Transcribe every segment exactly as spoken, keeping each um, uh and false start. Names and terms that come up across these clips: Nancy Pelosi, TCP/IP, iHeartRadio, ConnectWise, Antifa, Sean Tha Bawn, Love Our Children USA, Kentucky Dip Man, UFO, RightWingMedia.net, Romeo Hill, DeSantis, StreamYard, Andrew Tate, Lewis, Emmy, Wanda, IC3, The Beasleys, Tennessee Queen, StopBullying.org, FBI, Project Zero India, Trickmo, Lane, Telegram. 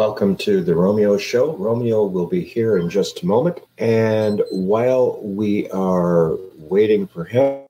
welcome to The Romeo Show. Romeo will be here in just a moment. And while we are waiting for him,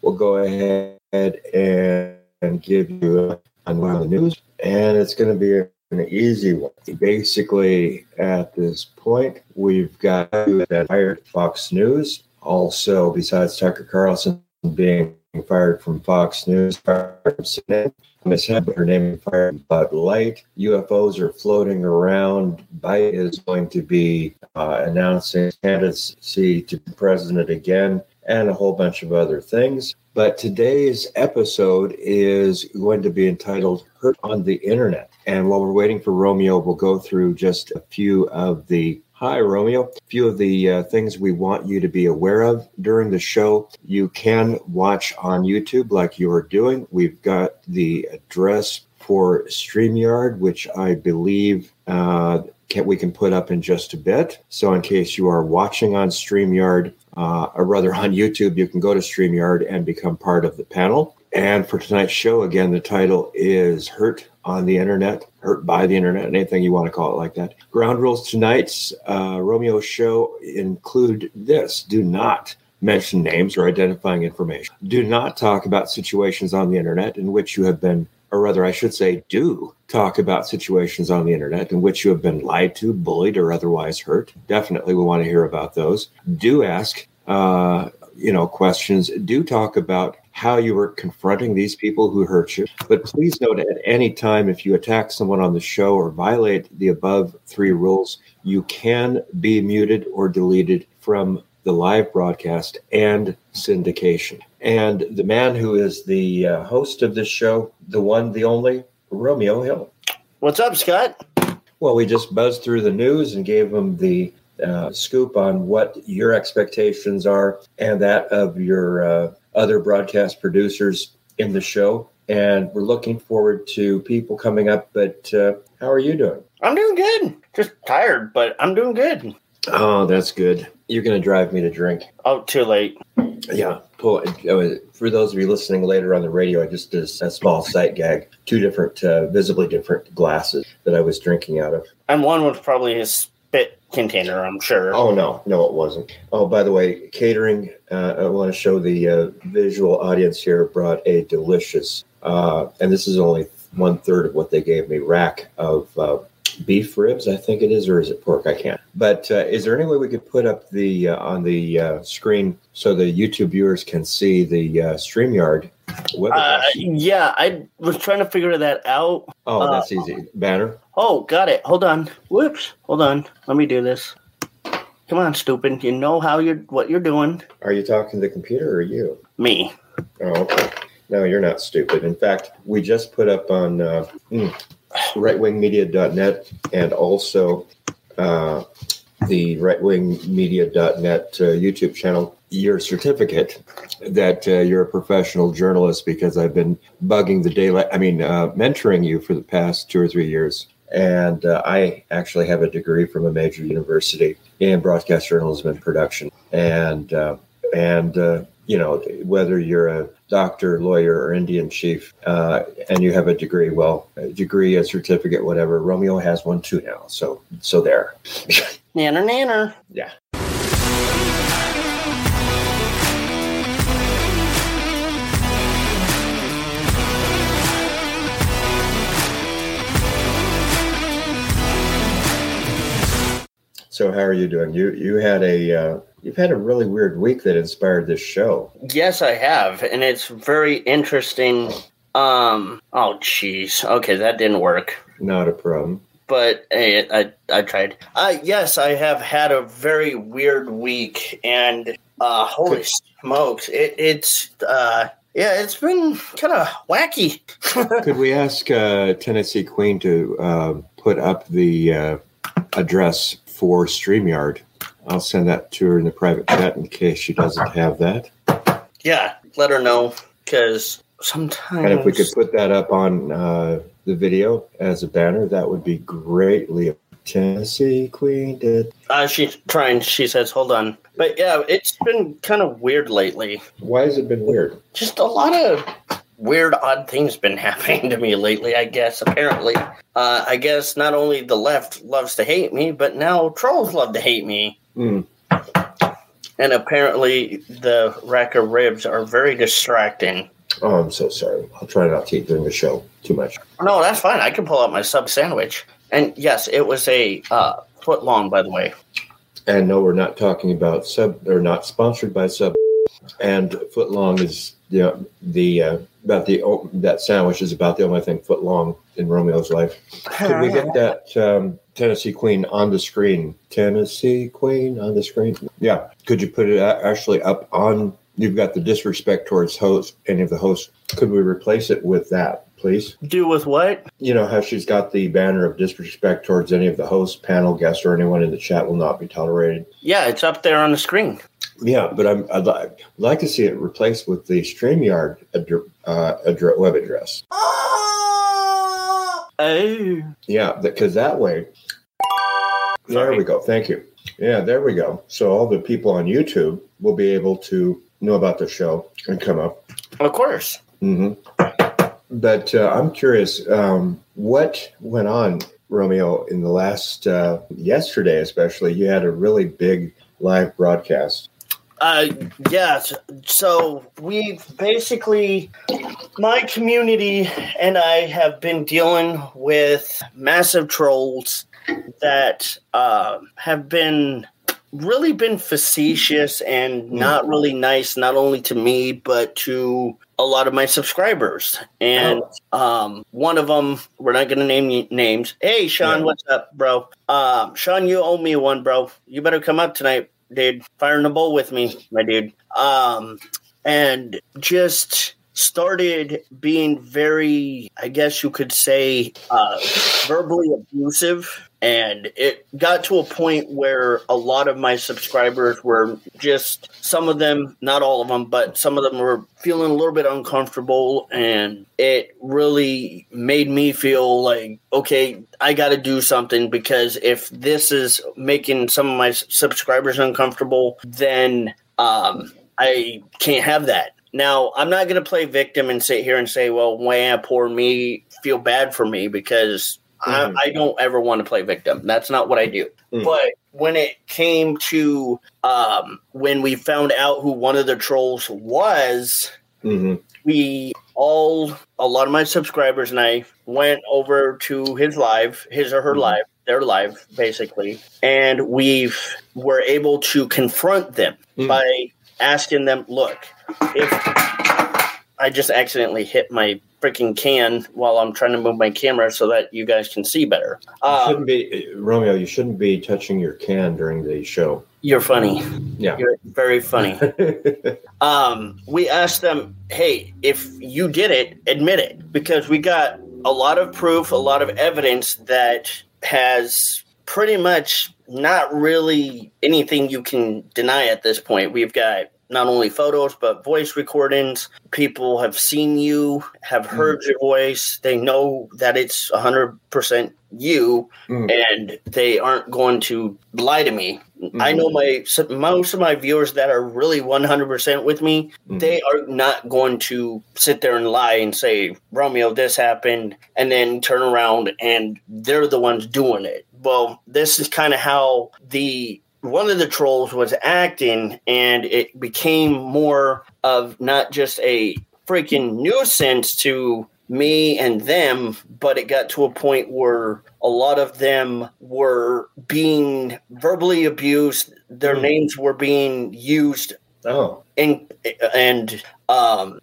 we'll go ahead and, and give you on one of the news. And it's going to be a an easy one. Basically, at this point, we've got that hired Fox News. Also, besides Tucker Carlson being fired from Fox News, fired from C N N, Miss Her name fired from Bud Light. U F Os are floating around. Biden is going to be uh, announcing his candidacy to be president again, and a whole bunch of other things. But today's episode is going to be entitled Hurt on the Internet. And while we're waiting for Romeo, we'll go through just a few of the, hi Romeo, a few of the uh, things we want you to be aware of during the show. You can watch on YouTube like you are doing. We've got the address for StreamYard, which I believe uh, can, we can put up in just a bit. So in case you are watching on StreamYard, Uh, or rather on YouTube, you can go to StreamYard and become part of the panel. And for tonight's show, again, the title is Hurt on the Internet, Hurt by the Internet, anything you want to call it like that. Ground rules tonight's uh, Romeo Show include this. Do not mention names or identifying information. Do not talk about situations on the Internet in which you have been, or rather I should say do talk about situations on the Internet in which you have been lied to, bullied, or otherwise hurt. Definitely we want to hear about those. Do ask, uh, you know, questions. Do talk about how you were confronting these people who hurt you. But please note at any time if you attack someone on the show or violate the above three rules, you can be muted or deleted from the live broadcast and syndication. And the man who is the uh, host of this show, the one, the only, Romeo Hill. What's up, Scott? Well, we just buzzed through the news and gave him the uh, scoop on what your expectations are and that of your uh, other broadcast producers in the show. And we're looking forward to people coming up. But uh, how are you doing? I'm doing good. Just tired, but I'm doing good. Oh, that's good. You're going to drive me to drink. Oh, too late. Yeah. For those of you listening later on the radio, I just did a small sight gag. Two different, uh, visibly different glasses that I was drinking out of. And one was probably a spit container, I'm sure. Oh, no. No, it wasn't. Oh, by the way, catering, uh, I want to show the uh, visual audience here, brought a delicious, uh, and this is only one third of what they gave me, rack of uh beef ribs, I think it is, or is it pork? I can't. But uh, is there any way we could put up the uh, on the uh, screen so the YouTube viewers can see the uh, StreamYard? Uh, yeah, I was trying to figure that out. Oh, uh, that's easy. Banner? Oh, got it. Hold on. Whoops. Hold on. Let me do this. Come on, stupid. You know how you're what you're doing. Are you talking to the computer or you? Me. Oh, okay. No, you're not stupid. In fact, we just put up on... Uh, mm, right wing media dot net and also uh, the right wing media dot net uh, YouTube channel, your certificate that uh, you're a professional journalist, because I've been bugging the daylight, I mean, uh, mentoring you for the past two or three years. And uh, I actually have a degree from a major university in broadcast journalism and production. And, uh, and uh, you know, whether you're a doctor, lawyer, or Indian chief, uh, and you have a degree, well, a degree, a certificate, whatever. Romeo has one too now, so so there. Nanner, nanner. Yeah. So how are you doing? You you had a... Uh, You've had a really weird week that inspired this show. Yes, I have, and it's very interesting. Um, oh, jeez. Okay, that didn't work. Not a problem. But hey, I I tried. Uh, yes, I have had a very weird week, and uh, holy smokes, it, it's uh, yeah, it's been kind of wacky. Could we ask uh, Tennessee Queen to uh, put up the uh, address for StreamYard? I'll send that to her in the private chat in case she doesn't have that. Yeah, let her know, because sometimes... And if we could put that up on uh, the video as a banner, that would be greatly... Tennessee Queen did. Uh, she's trying, she says, hold on. But yeah, it's been kind of weird lately. Why has it been weird? Just a lot of... weird, odd things been happening to me lately, I guess, apparently. Uh, I guess not only the left loves to hate me, but now trolls love to hate me. Mm. And apparently the rack of ribs are very distracting. Oh, I'm so sorry. I'll try not to eat during the show too much. No, that's fine. I can pull out my sub sandwich. And, yes, it was a uh, foot long, by the way. And, no, we're not talking about sub – or not sponsored by sub. And foot long is you know, the uh, – about the oh, that sandwich is about the only thing foot long in Romeo's life. Could we get that um, Tennessee Queen on the screen? Tennessee Queen on the screen? Yeah. Could you put it actually up on – you've got the disrespect towards host, any of the hosts. Could we replace it with that, please? Do with what? You know how she's got the banner of disrespect towards any of the hosts, panel guests, or anyone in the chat will not be tolerated. Yeah, it's up there on the screen. Yeah, but I'm, I'd, li- I'd like to see it replaced with the StreamYard ad- uh, ad- web address. Oh! oh. Yeah, because that way... Sorry. There we go. Thank you. Yeah, there we go. So all the people on YouTube will be able to know about the show and come up. Of course. Mm-hmm. But uh, I'm curious, um, what went on, Romeo, in the last, uh, yesterday especially, you had a really big live broadcast. Uh, yes. So we basically, my community and I have been dealing with massive trolls that uh, have been... really been facetious and not really nice, not only to me, but to a lot of my subscribers. And um, one of them, we're not going to name names. Hey, Sean, yeah. What's up, bro? Um, Sean, you owe me one, bro. You better come up tonight, dude. Fire in the bowl with me, my dude. Um, and just... started being very, I guess you could say, uh, verbally abusive. And it got to a point where a lot of my subscribers were just, some of them, not all of them, but some of them were feeling a little bit uncomfortable. And it really made me feel like, okay, I got to do something, because if this is making some of my subscribers uncomfortable, then um, I can't have that. Now, I'm not going to play victim and sit here and say, well, wah, poor me, feel bad for me, because mm-hmm. I, I don't ever want to play victim. That's not what I do. Mm. But when it came to um, when we found out who one of the trolls was, mm-hmm. we all, a lot of my subscribers and I went over to his live, his or her mm-hmm. live, their live, basically, and we were able to confront them mm-hmm. by asking them, look, if I just accidentally hit my freaking can while I'm trying to move my camera so that you guys can see better. Um, shouldn't be, Romeo, you shouldn't be touching your can during the show. You're funny. Yeah. You're very funny. um, we asked them, hey, if you did it, admit it, because we got a lot of proof, a lot of evidence that has pretty much not really anything you can deny at this point. We've got not only photos, but voice recordings. People have seen you, have heard mm. your voice. They know that it's one hundred percent you, mm. and they aren't going to lie to me. Mm. I know my most of my viewers that are really one hundred percent with me, mm. they are not going to sit there and lie and say, Romeo, this happened, and then turn around, and they're the ones doing it. Well, this is kind of how the... one of the trolls was acting, and it became more of not just a freaking nuisance to me and them, but it got to a point where a lot of them were being verbally abused. Their mm. names were being used. Oh, and, and um,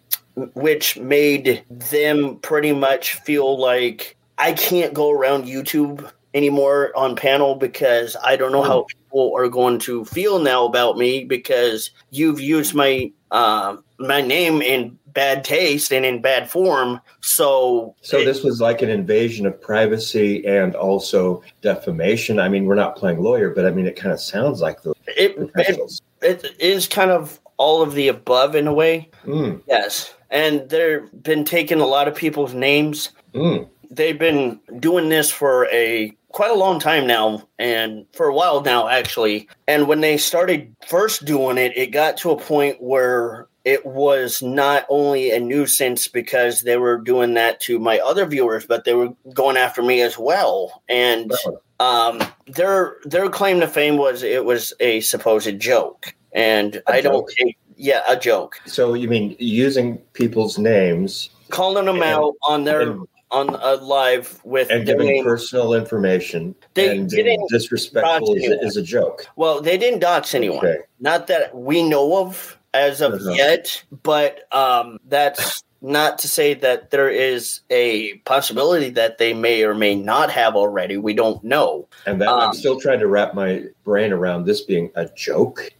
which made them pretty much feel like I can't go around YouTube anymore on panel, because I don't know mm. how people are going to feel now about me, because you've used my uh, my name in bad taste and in bad form. So so it, this was like an invasion of privacy and also defamation. I mean, we're not playing lawyer, but I mean, it kind of sounds like the it, it, it is kind of all of the above in a way. Mm. Yes. And they've been taking a lot of people's names. Mm. They've been doing this for a quite a long time now, and for a while now, actually. And when they started first doing it, it got to a point where it was not only a nuisance because they were doing that to my other viewers, but they were going after me as well. And um, their their claim to fame was it was a supposed joke. And a I joke. don't – yeah, a joke. So you mean using people's names. Calling them and, out on their and, – on a live with – And giving name. personal information they and being disrespectful is, is a joke. Well, they didn't dox anyone. Okay. Not that we know of. As of yet, but um, that's not to say that there is a possibility that they may or may not have already. We don't know. And that, um, I'm still trying to wrap my brain around this being a joke.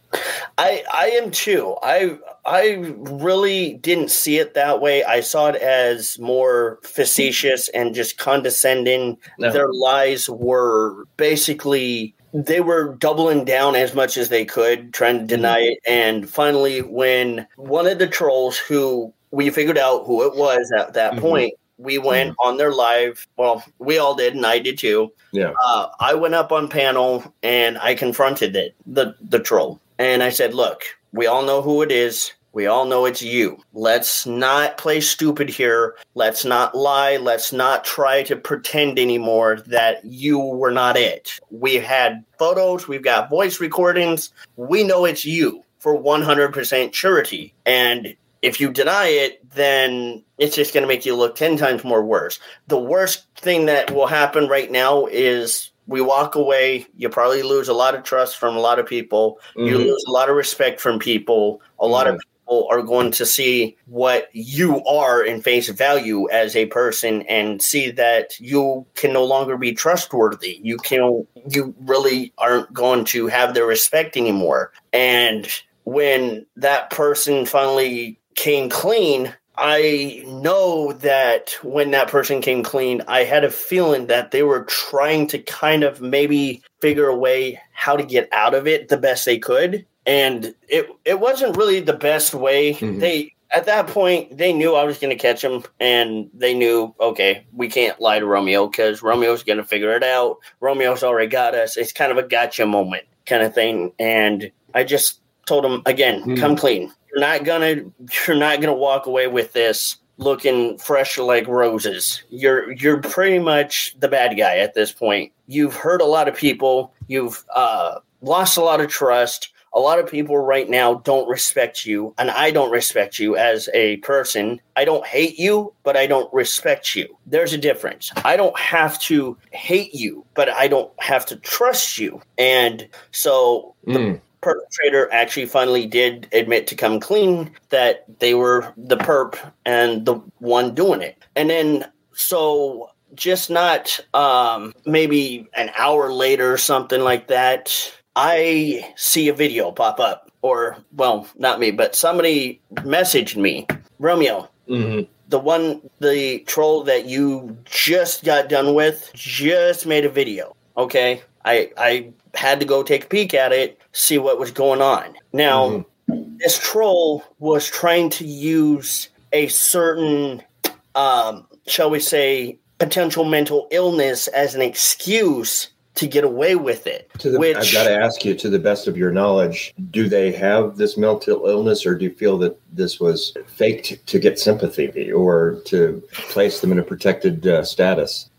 I I am too. I I really didn't see it that way. I saw it as more facetious and just condescending. No. Their lies were basically... They were doubling down as much as they could, trying to deny it. And finally, when one of the trolls who we figured out who it was at that mm-hmm. point, we went mm-hmm. on their live. Well, we all did, and I did too. Yeah, uh, I went up on panel, and I confronted it, the, the troll. And I said, look, we all know who it is. We all know it's you. Let's not play stupid here. Let's not lie. Let's not try to pretend anymore that you were not it. We had photos. We've got voice recordings. We know it's you for one hundred percent surety. And if you deny it, then it's just going to make you look ten times more worse. The worst thing that will happen right now is... We walk away, you probably lose a lot of trust from a lot of people. Mm-hmm. You lose a lot of respect from people. A lot mm-hmm. of people are going to see what you are in face value as a person and see that you can no longer be trustworthy. You can, you really aren't going to have their respect anymore. And when that person finally came clean... I know that when that person came clean, I had a feeling that they were trying to kind of maybe figure a way how to get out of it the best they could. And it it wasn't really the best way. Mm-hmm. They at that point, they knew I was going to catch him, and they knew, okay, we can't lie to Romeo because Romeo's going to figure it out. Romeo's already got us. It's kind of a gotcha moment kind of thing. And I just told him, again, mm-hmm. come clean. You're not gonna you're not gonna walk away with this looking fresh like roses. You're you're pretty much the bad guy at this point. You've hurt a lot of people, you've uh, lost a lot of trust. A lot of people right now don't respect you, and I don't respect you as a person. I don't hate you, but I don't respect you. There's a difference. I don't have to hate you, but I don't have to trust you. And so mm. the perpetrator actually finally did admit to come clean that they were the perp and the one doing it. And then so just not um, maybe an hour later or something like that, I see a video pop up or, well, not me, but somebody messaged me, Romeo, mm-hmm. the one, the troll that you just got done with just made a video. Okay. I, I had to go take a peek at it, see what was going on. Now, mm-hmm. this troll was trying to use a certain, um, shall we say, potential mental illness as an excuse to get away with it. To the, which, I've got to ask you, to the best of your knowledge, do they have this mental illness, or do you feel that this was faked to get sympathy or to place them in a protected uh, status?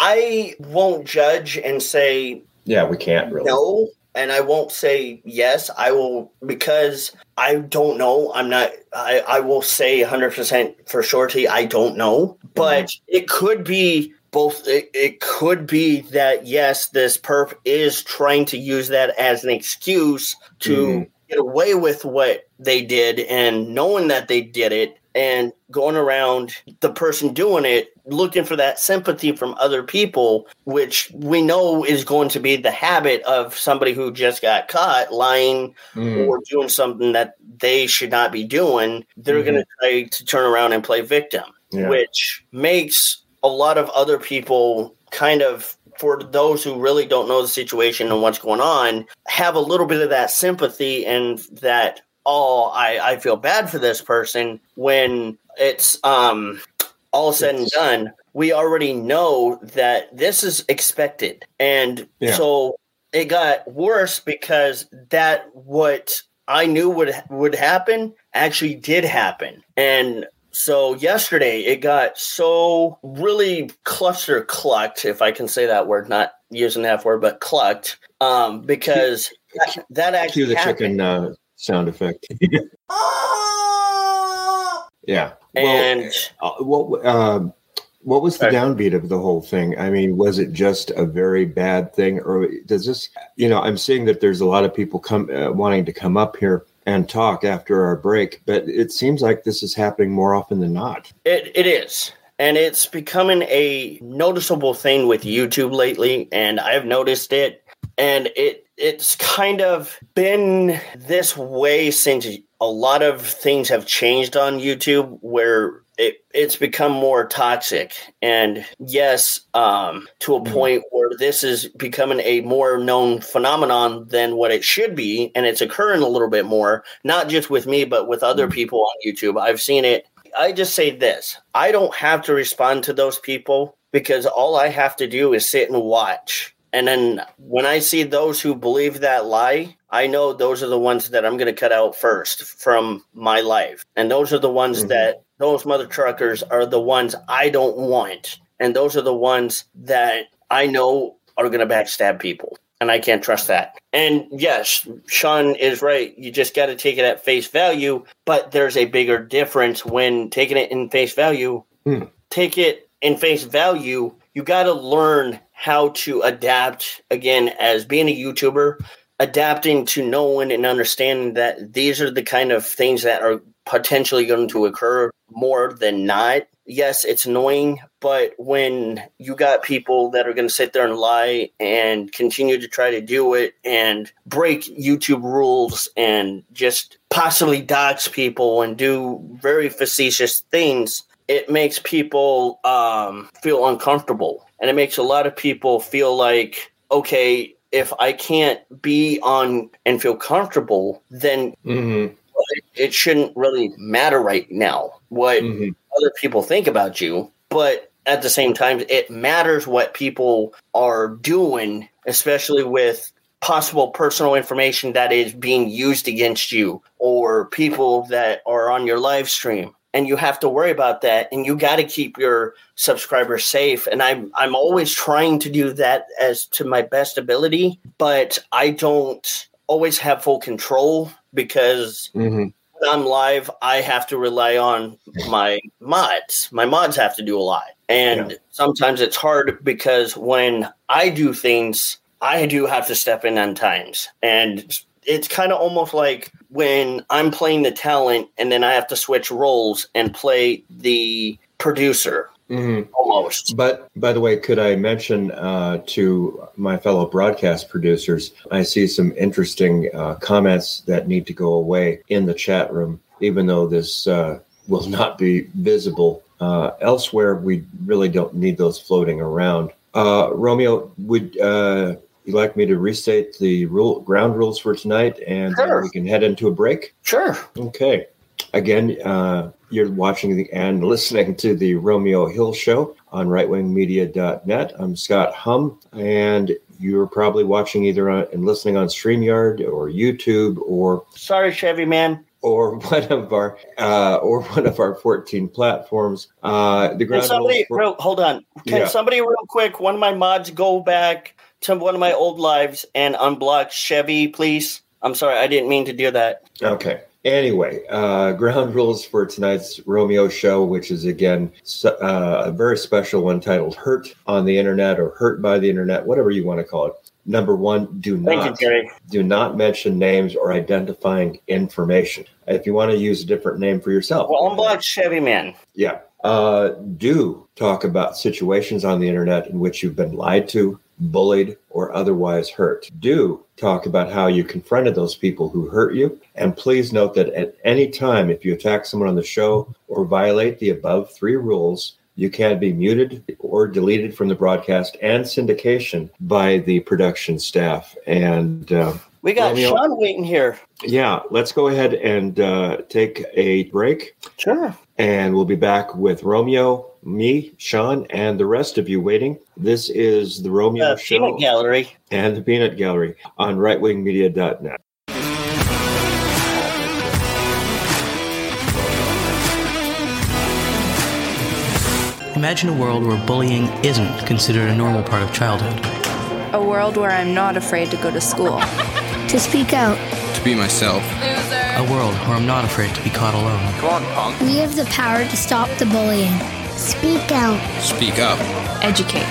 I won't judge and say, yeah, we can't really. No, and I won't say yes. I will, because I don't know. I'm not, I, I will say one hundred percent for surety, I don't know. But mm-hmm. it could be both. It, it could be that, yes, this perp is trying to use that as an excuse to mm-hmm. get away with what they did, and knowing that they did it. And going around the person doing it, looking for that sympathy from other people, which we know is going to be the habit of somebody who just got caught lying mm. or doing something that they should not be doing. They're mm-hmm. going to try to turn around and play victim, yeah. which makes a lot of other people kind of, for those who really don't know the situation and what's going on, have a little bit of that sympathy and that, oh, I, I feel bad for this person, when it's um, all said and done. We already know that this is expected. And yeah. so it got worse because that what I knew would would happen actually did happen. And so yesterday it got so really cluster clucked, if I can say that word, not using that word, but clucked, um, because that, that actually Cue the happened. Chicken uh, sound effect. Yeah. And well, uh, what uh, what was the downbeat of the whole thing? I mean, was it just a very bad thing, or does this? You know, I'm seeing that there's a lot of people come uh, wanting to come up here and talk after our break, but it seems like this is happening more often than not. It it is. And it's becoming a noticeable thing with YouTube lately, and I've noticed it. And it it's kind of been this way since a lot of things have changed on YouTube, where it, it's become more toxic. And yes, um, to a point where this is becoming a more known phenomenon than what it should be, and it's occurring a little bit more, not just with me, but with other people on YouTube. I've seen it. I just say this. I don't have to respond to those people, because all I have to do is sit and watch. And then when I see those who believe that lie, I know those are the ones that I'm going to cut out first from my life. And those are the ones mm-hmm. that those mother truckers are the ones I don't want. And those are the ones that I know are going to backstab people. And I can't trust that. And yes, Sean is right. You just got to take it at face value. But there's a bigger difference when taking it in face value. Mm. Take it in face value. You got to learn how to adapt, again, as being a YouTuber, adapting to knowing and understanding that these are the kind of things that are potentially going to occur more than not. Yes, it's annoying, but when you got people that are going to sit there and lie and continue to try to do it and break YouTube rules and just possibly dox people and do very facetious things, it makes people um, feel uncomfortable. And it makes a lot of people feel like, okay, if I can't be on and feel comfortable, then mm-hmm. it shouldn't really matter right now what mm-hmm. other people think about you. But at the same time, it matters what people are doing, especially with possible personal information that is being used against you or people that are on your live stream. And you have to worry about that, and you got to keep your subscribers safe. And I'm I'm always trying to do that as to my best ability, but I don't always have full control, because mm-hmm. when I'm live, I have to rely on my mods. My mods have to do a lot. And yeah. sometimes it's hard, because when I do things, I do have to step in on times. And it's kind of almost like when I'm playing the talent and then I have to switch roles and play the producer. Mm-hmm. Almost. But by the way, could I mention uh, to my fellow broadcast producers, I see some interesting uh, comments that need to go away in the chat room, even though this uh, will not be visible uh, elsewhere. We really don't need those floating around. Uh, Romeo, would uh, you like me to restate the rule, ground rules for tonight, and sure. then we can head into a break? Sure. Okay. Again, uh, you're watching the, and listening to the Romeo Hill Show on right wing media dot net. I'm Scott Humm, and you're probably watching either on, and listening on StreamYard or YouTube or sorry, Chevy man, or one of our uh, or one of our fourteen platforms. Uh, the ground. Can somebody, for, real, hold on. Can yeah. somebody real quick? One of my mods go back to one of my old lives and unblock Chevy, please. I'm sorry, I didn't mean to do that. Okay. Anyway, uh, ground rules for tonight's Romeo Show, which is, again, uh, a very special one titled Hurt on the Internet or Hurt by the Internet, whatever you want to call it. Number one, do not you, do not mention names or identifying information. If you want to use a different name for yourself. Well, unblock Chevy man. Yeah. Uh, do talk about situations on the Internet in which you've been lied to, bullied, or otherwise hurt. Do talk about how you confronted those people who hurt you. And please note that at any time, if you attack someone on the show or violate the above three rules, you can be muted or deleted from the broadcast and syndication by the production staff. And uh, we got Romeo, Sean waiting here. Yeah, let's go ahead and uh, take a break. Sure. And we'll be back with Romeo, me, Sean, and the rest of you waiting. This is the Romeo uh, Show. Peanut Gallery. And the Peanut Gallery on right wing media dot net. Imagine a world where bullying isn't considered a normal part of childhood. A world where I'm not afraid to go to school. To speak out. To be myself. Loser. A world where I'm not afraid to be caught alone. Come on, punk. We have the power to stop the bullying. Speak out. Speak up. Educate.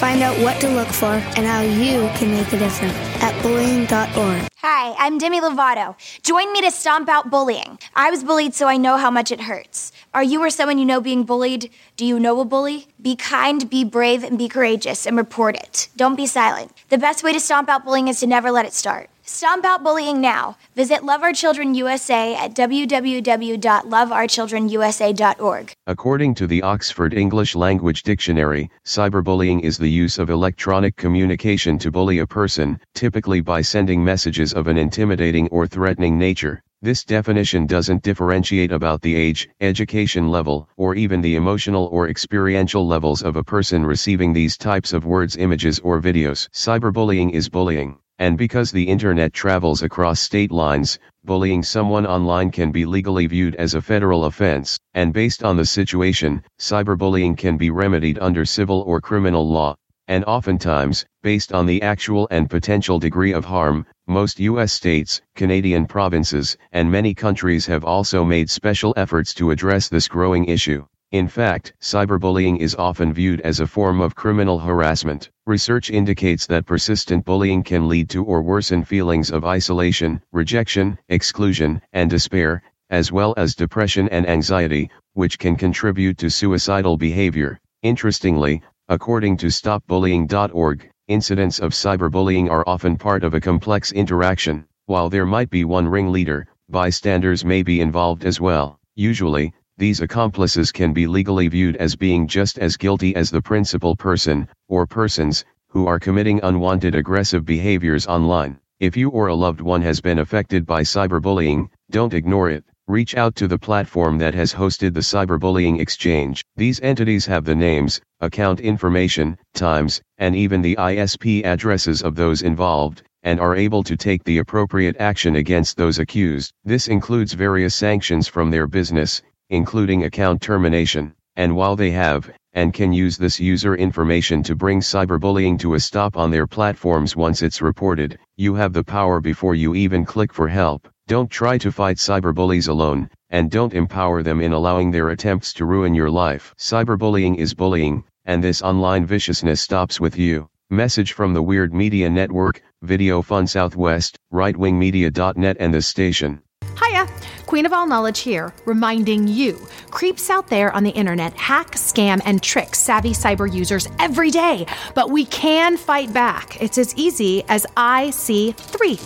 Find out what to look for and how you can make a difference at bullying dot org. Hi, I'm Demi Lovato. Join me to stomp out bullying. I was bullied, so I know how much it hurts. Are you or someone you know being bullied? Do you know a bully? Be kind, be brave, and be courageous, and report it. Don't be silent. The best way to stomp out bullying is to never let it start. Stomp out bullying now. Visit Love Our Children U S A at w w w dot love our children u s a dot org. According to the Oxford English Language Dictionary, cyberbullying is the use of electronic communication to bully a person, typically by sending messages of an intimidating or threatening nature. This definition doesn't differentiate about the age, education level, or even the emotional or experiential levels of a person receiving these types of words, images, or videos. Cyberbullying is bullying. And because the internet travels across state lines, bullying someone online can be legally viewed as a federal offense, and based on the situation, cyberbullying can be remedied under civil or criminal law, and oftentimes, based on the actual and potential degree of harm, most U S states, Canadian provinces, and many countries have also made special efforts to address this growing issue. In fact, cyberbullying is often viewed as a form of criminal harassment. Research indicates that persistent bullying can lead to or worsen feelings of isolation, rejection, exclusion, and despair, as well as depression and anxiety, which can contribute to suicidal behavior. Interestingly, according to stop bullying dot org, incidents of cyberbullying are often part of a complex interaction. While there might be one ringleader, bystanders may be involved as well. Usually, these accomplices can be legally viewed as being just as guilty as the principal person, or persons, who are committing unwanted aggressive behaviors online. If you or a loved one has been affected by cyberbullying, don't ignore it. Reach out to the platform that has hosted the cyberbullying exchange. These entities have the names, account information, times, and even the I S P addresses of those involved, and are able to take the appropriate action against those accused. This includes various sanctions from their business, including account termination, and while they have, and can use this user information to bring cyberbullying to a stop on their platforms once it's reported, you have the power before you even click for help. Don't try to fight cyberbullies alone, and don't empower them in allowing their attempts to ruin your life. Cyberbullying is bullying, and this online viciousness stops with you. Message from the Weird Media Network, Video Fund Southwest, right wing media dot net and this station. Hiya! Queen of All Knowledge here, reminding you, creeps out there on the internet hack, scam, and trick savvy cyber users every day, but we can fight back. It's as easy as I C three.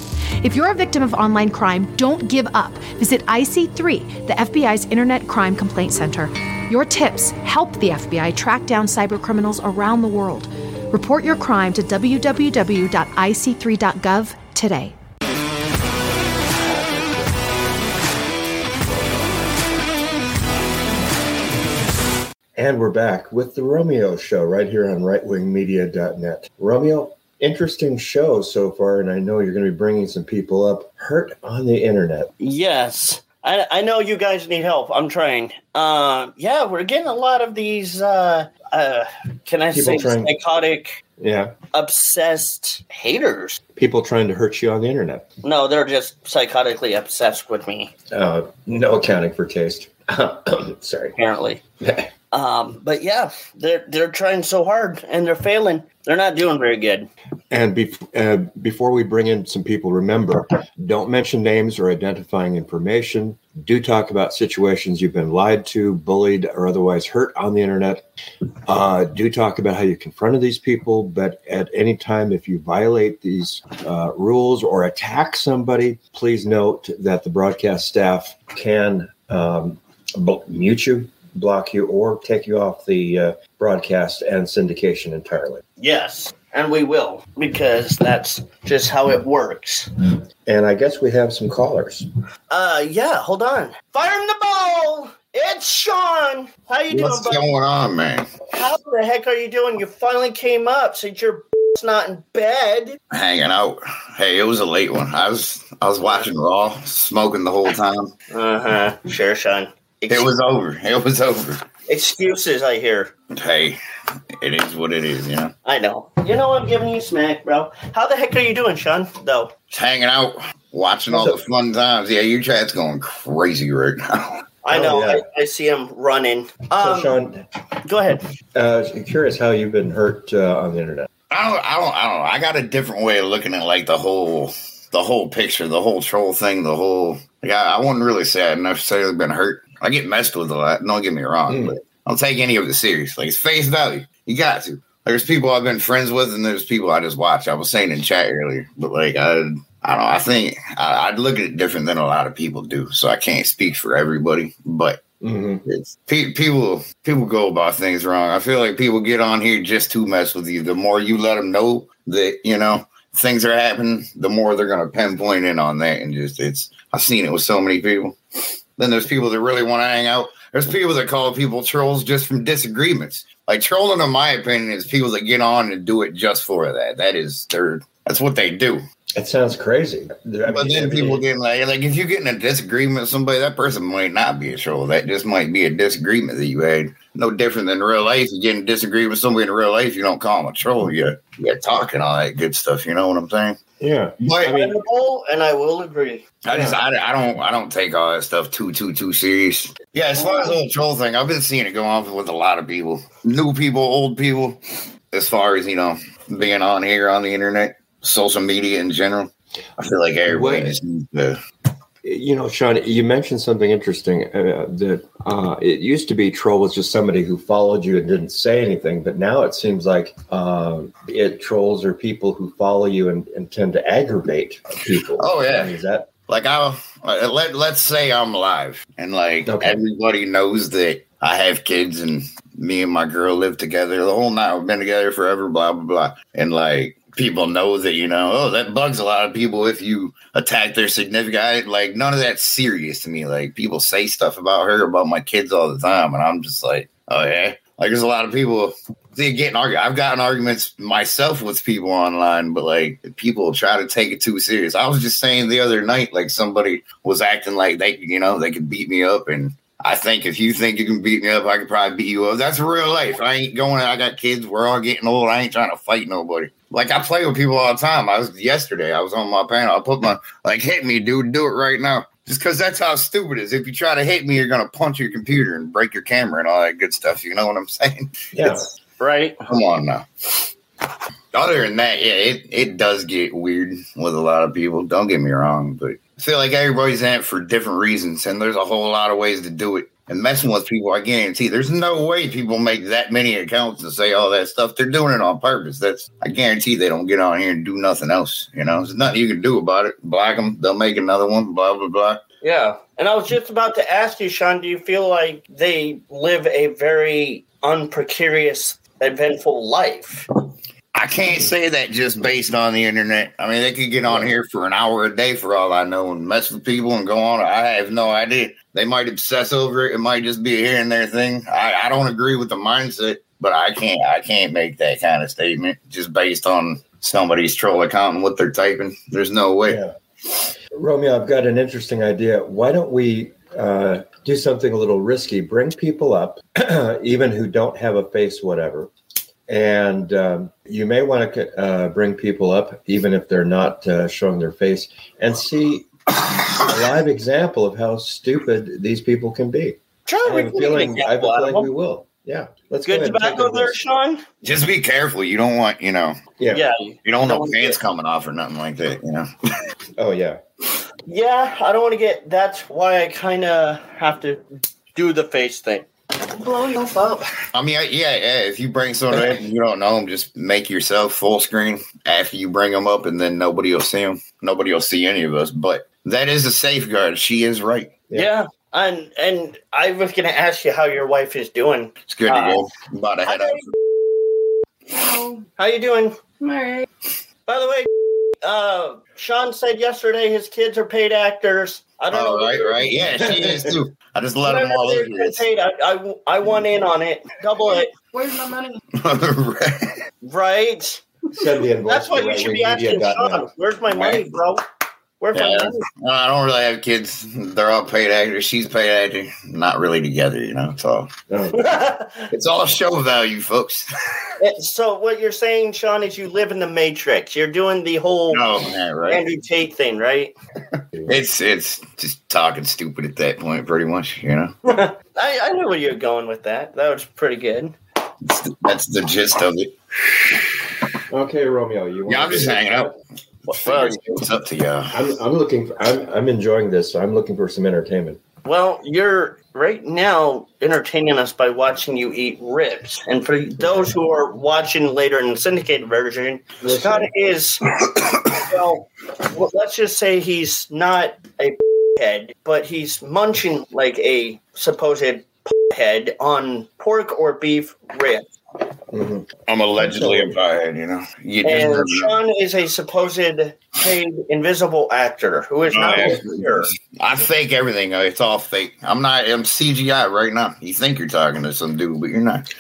If you're a victim of online crime, don't give up. Visit I C three, the F B I's Internet Crime Complaint Center. Your tips help the F B I track down cyber criminals around the world. Report your crime to w w w dot i c three dot gov today. And we're back with The Romeo Show right here on right wing media dot net. Romeo, interesting show so far, and I know you're going to be bringing some people up hurt on the internet. Yes. I, I know you guys need help. I'm trying. Uh, yeah, we're getting a lot of these, uh, uh, can I people say, trying, psychotic, yeah, obsessed haters. People trying to hurt you on the internet. No, they're just psychotically obsessed with me. Uh, no accounting for taste. Sorry. Apparently. Um, but yeah, they're they're trying so hard and they're failing. They're not doing very good. And bef- uh, before we bring in some people, remember, don't mention names or identifying information. Do talk about situations you've been lied to, bullied, or otherwise hurt on the internet. Uh, do talk about how you confronted these people. But at any time, if you violate these uh, rules or attack somebody, please note that the broadcast staff can um, mute you, block you, or take you off the uh, broadcast and syndication entirely. Yes, and we will, because that's just how it works. And I guess we have some callers. Uh, yeah, hold on. Fire in the ball! It's Sean! How you doing, What's buddy? Going on, man? How the heck are you doing? You finally came up since you're not in bed. Hanging out. Hey, it was a late one. I was I was watching Raw, smoking the whole time. Uh-huh. Sure, Sean. It was over. It was over. Excuses, I hear. Hey, it is what it is, you know? I know. You know I'm giving you smack, bro. How the heck are you doing, Sean, though? Just hanging out, watching all so, the fun times. Yeah, your chat's going crazy right now. I know. Oh, yeah. I, I see him running. Um, so, Sean. Go ahead. Uh, I'm curious how you've been hurt uh, on the internet. I don't, I don't, I don't know. I got a different way of looking at, like, the whole... The whole picture, the whole troll thing, the whole... Like, I, I wouldn't really say I've necessarily been hurt. I get messed with a lot, don't get me wrong, mm. but I'll take any of it seriously. Like, it's face value. You got to. Like, there's people I've been friends with, and there's people I just watch. I was saying in chat earlier, but, like, I, I don't know. I think I, I'd look at it different than a lot of people do, so I can't speak for everybody, but mm-hmm. it's pe- people people go about things wrong. I feel like people get on here just to mess with you. The more you let them know that, you know, things are happening, the more they're going to pinpoint in on that. And just, it's, I've seen it with so many people. Then there's people that really want to hang out. There's people that call people trolls just from disagreements. Like, trolling, in my opinion, is people that get on and do it just for that. That is their, that's what they do. It sounds crazy. I mean, but then I mean, people get like, like, if you get in a disagreement with somebody, that person might not be a troll. That just might be a disagreement that you had. No different than real life. You get in a disagreement with somebody in real life, you don't call them a troll. You, you're talking all that good stuff. You know what I'm saying? Yeah. But, I mean, and I will agree. I just, I, I don't, I don't take all that stuff too, too, too serious. Yeah, as far as the troll thing, I've been seeing it go on with a lot of people. New people, old people, as far as, you know, being on here on the internet. Social media in general. I feel like everybody is. Uh, you know, Sean, you mentioned something interesting uh, that uh, it used to be troll was just somebody who followed you and didn't say anything. But now it seems like uh, it trolls are people who follow you and, and tend to aggravate people. Oh, yeah. Is that like I let, let's say I'm live and like okay. everybody knows that I have kids and me and my girl live together the whole night. We've been together forever, blah, blah, blah. And like, people know that, you know, oh, that bugs a lot of people if you attack their significant. I, like, none of that's serious to me. Like, people say stuff about her, about my kids all the time, and I'm just like, oh, yeah. Like, there's a lot of people, they get in arguments. I've gotten arguments myself with people online, but, like, people try to take it too serious. I was just saying the other night, like, somebody was acting like they, you know, they could beat me up, and I think if you think you can beat me up, I could probably beat you up. That's real life. I ain't going, I got kids. We're all getting old. I ain't trying to fight nobody. Like, I play with people all the time. I was yesterday. I was on my panel. I put my, like, hit me, dude. Do it right now. Just because that's how stupid it is. If you try to hit me, you're going to punch your computer and break your camera and all that good stuff. You know what I'm saying? Yeah. It's, right. Come on now. Other than that, yeah, it, it does get weird with a lot of people. Don't get me wrong, but I feel like everybody's in it for different reasons, and there's a whole lot of ways to do it. And messing with people, I guarantee there's no way people make that many accounts and say all that stuff. They're doing it on purpose. That's I guarantee they don't get on here and do nothing else. You know, there's nothing you can do about it. Block them. They'll make another one. Blah, blah, blah. Yeah. And I was just about to ask you, Sean, do you feel like they live a very unprecarious, eventful life? I can't say that just based on the internet. I mean, they could get on here for an hour a day for all I know and mess with people and go on. I have no idea. They might obsess over it. It might just be a here and there thing. I, I don't agree with the mindset, but I can't I can't make that kind of statement just based on somebody's troll account and what they're typing. There's no way. Yeah. Romeo, I've got an interesting idea. Why don't we uh, do something a little risky? Bring people up, even who don't have a face, whatever. And um, you may want to uh, bring people up, even if they're not uh, showing their face, and see a live example of how stupid these people can be. Sure, we can feeling, I feel like we will. Yeah. Let's Good go tobacco there, Sean. Just be careful. You don't want, you know, yeah. yeah. you don't want pants coming off or nothing like that, you know. Oh, yeah. Yeah, I don't want to get, that's why I kind of have to do the face thing. Blow yourself up. I mean, yeah, yeah. If you bring someone up and you don't know them, just make yourself full screen after you bring them up, and then nobody will see them. Nobody will see any of us. But that is a safeguard. She is right. Yeah, yeah. and and I was going to ask you how your wife is doing. It's good to uh, go. I'm about to head out. Hello. How you doing? I'm all right. By the way, uh, Sean said yesterday his kids are paid actors. I don't oh, know. Right, right. Yeah, she is too. I just let them all over this. I, I, I want in on it. Double it. Where's my money? Right. Right. Send the invoice. That's why you should be asking Sean. Where's my money, bro? Where from? Yeah, no, I don't really have kids. They're all paid actors. She's paid actor. Not really together, you know. So it's all show value, folks. So what you're saying, Sean, is you live in the Matrix. You're doing the whole no, man, right? Andrew Tate thing, right? It's it's just talking stupid at that point, pretty much, you know. I, I knew where you were going with that. That was pretty good. That's the, that's the gist of it. Okay, Romeo, you. Yeah, I'm just hanging out. Well, it's up to you. I'm, I'm looking. For, I'm, I'm enjoying this. So I'm looking for some entertainment. Well, you're right now entertaining us by watching you eat ribs. And for those who are watching later in the syndicated version, listen. Scott is. Well, let's just say he's not a head, but he's munching like a supposed head on pork or beef ribs. Mm-hmm. I'm allegedly a bad, you know. You and Sean is a supposed paid invisible actor who is not I, here. I fake everything. It's all fake. I'm not. I'm C G I right now. You think you're talking to some dude, but you're not.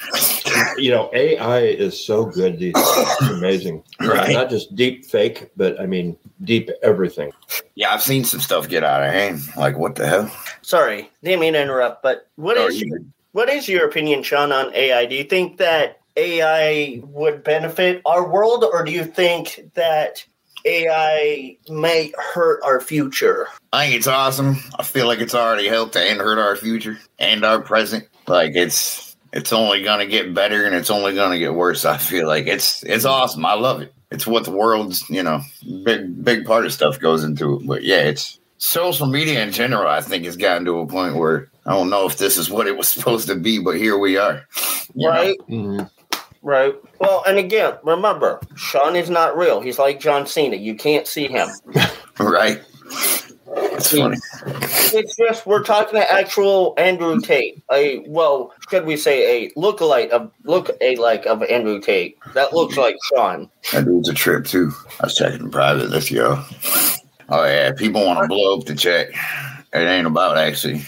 You know, A I is so good these days. It's amazing. Right. Not just deep fake, but I mean deep everything. Yeah, I've seen some stuff get out of hand. Like, what the hell? Sorry, didn't mean to interrupt. But what Sorry. is your What is your opinion, Sean, on A I? Do you think that A I would benefit our world, or do you think that A I may hurt our future? I think it's awesome. I feel like it's already helped and hurt our future and our present. Like, it's it's only going to get better, and it's only going to get worse, I feel like. It's it's awesome. I love it. It's what the world's, you know, big, big part of stuff goes into it. But, yeah, it's social media in general, I think, has gotten to a point where I don't know if this is what it was supposed to be, but here we are. Right. Mm-hmm. Right. Well, and again, remember, Sean is not real. He's like John Cena. You can't see him. Right. It's funny. It's just we're talking to actual Andrew Tate. A well, should we say a lookalike of look a like of Andrew Tate. That looks like Sean. That dude's a trip too. I was checking private this year. Oh yeah, people want to blow up the check. It ain't about actually.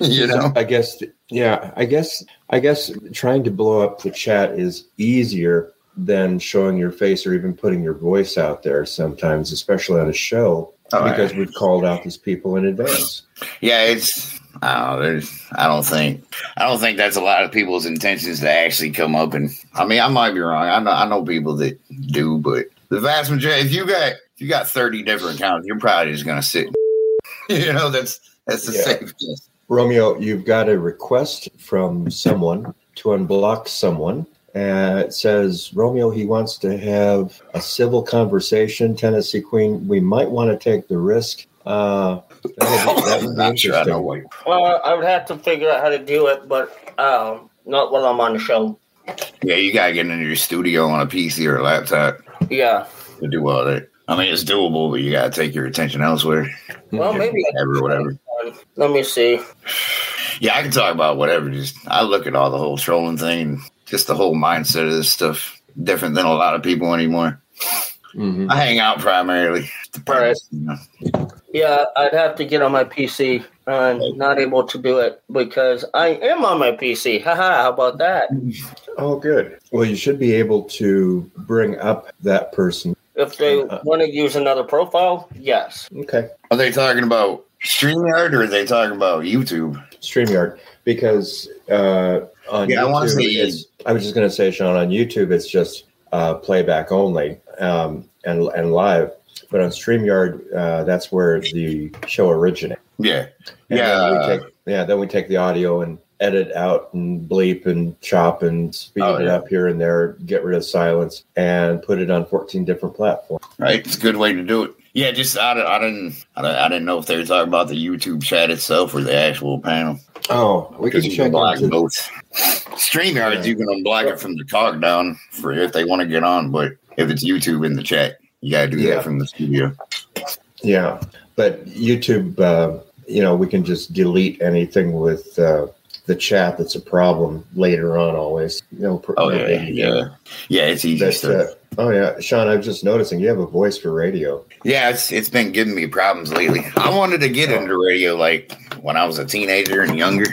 You know, I guess, yeah, I guess, I guess trying to blow up the chat is easier than showing your face or even putting your voice out there sometimes, especially on a show, oh, because right. we've called out these people in advance. Yeah, it's, I don't, know, I don't think, I don't think that's a lot of people's intentions to actually come up and, I mean, I might be wrong. I know, I know people that do, but the vast majority, if you got, if you got thirty different accounts, you're probably just going to sit, you know, that's, that's the yeah. safest. Romeo, you've got a request from someone to unblock someone. And it says, Romeo, he wants to have a civil conversation. Tennessee Queen, we might want to take the risk. Uh, that would, that would not sure I know what. Well, I would have to figure out how to do it, but uh, not while I'm on the show. Yeah, you got to get into your studio on a P C or a laptop. Yeah. To do all that. I mean, it's doable, but you got to take your attention elsewhere. Well, maybe. Whatever, whatever. Let me see. Yeah, I can talk about whatever. Just I look at all the whole trolling thing, just the whole mindset of this stuff. Different than a lot of people anymore. Mm-hmm. I hang out primarily. Right. You know. Yeah, I'd have to get on my P C. I'm not able to do it because I am on my P C. Haha, how about that? Oh, good. Well, you should be able to bring up that person. If they uh, want to use another profile, yes. Okay. Are they talking about StreamYard, or are they talking about YouTube? StreamYard, because uh, on yeah, YouTube, I, I was just going to say, Sean, on YouTube, it's just uh, playback only um, and and live. But on StreamYard, uh, that's where the show originates. Yeah, and yeah, then we take, yeah. Then we take the audio and edit out and bleep and chop and speed oh, it yeah. up here and there, get rid of silence, and put it on fourteen different platforms. Right, it's a good way to do it. Yeah, just I, I didn't I didn't know if they were talking about the YouTube chat itself or the actual panel. Oh, we can check block both. StreamYard, yeah. You can unblock yeah. it from the cog down for if they want to get on, but if it's YouTube in the chat, you gotta do yeah. that from the studio. Yeah, but YouTube, uh, you know, we can just delete anything with uh, the chat that's a problem later on. Always, you know. Oh yeah, yeah, yeah. yeah it's easy stuff. Oh, yeah. Sean, I'm just noticing you have a voice for radio. Yeah, it's it's been giving me problems lately. I wanted to get into radio like when I was a teenager and younger.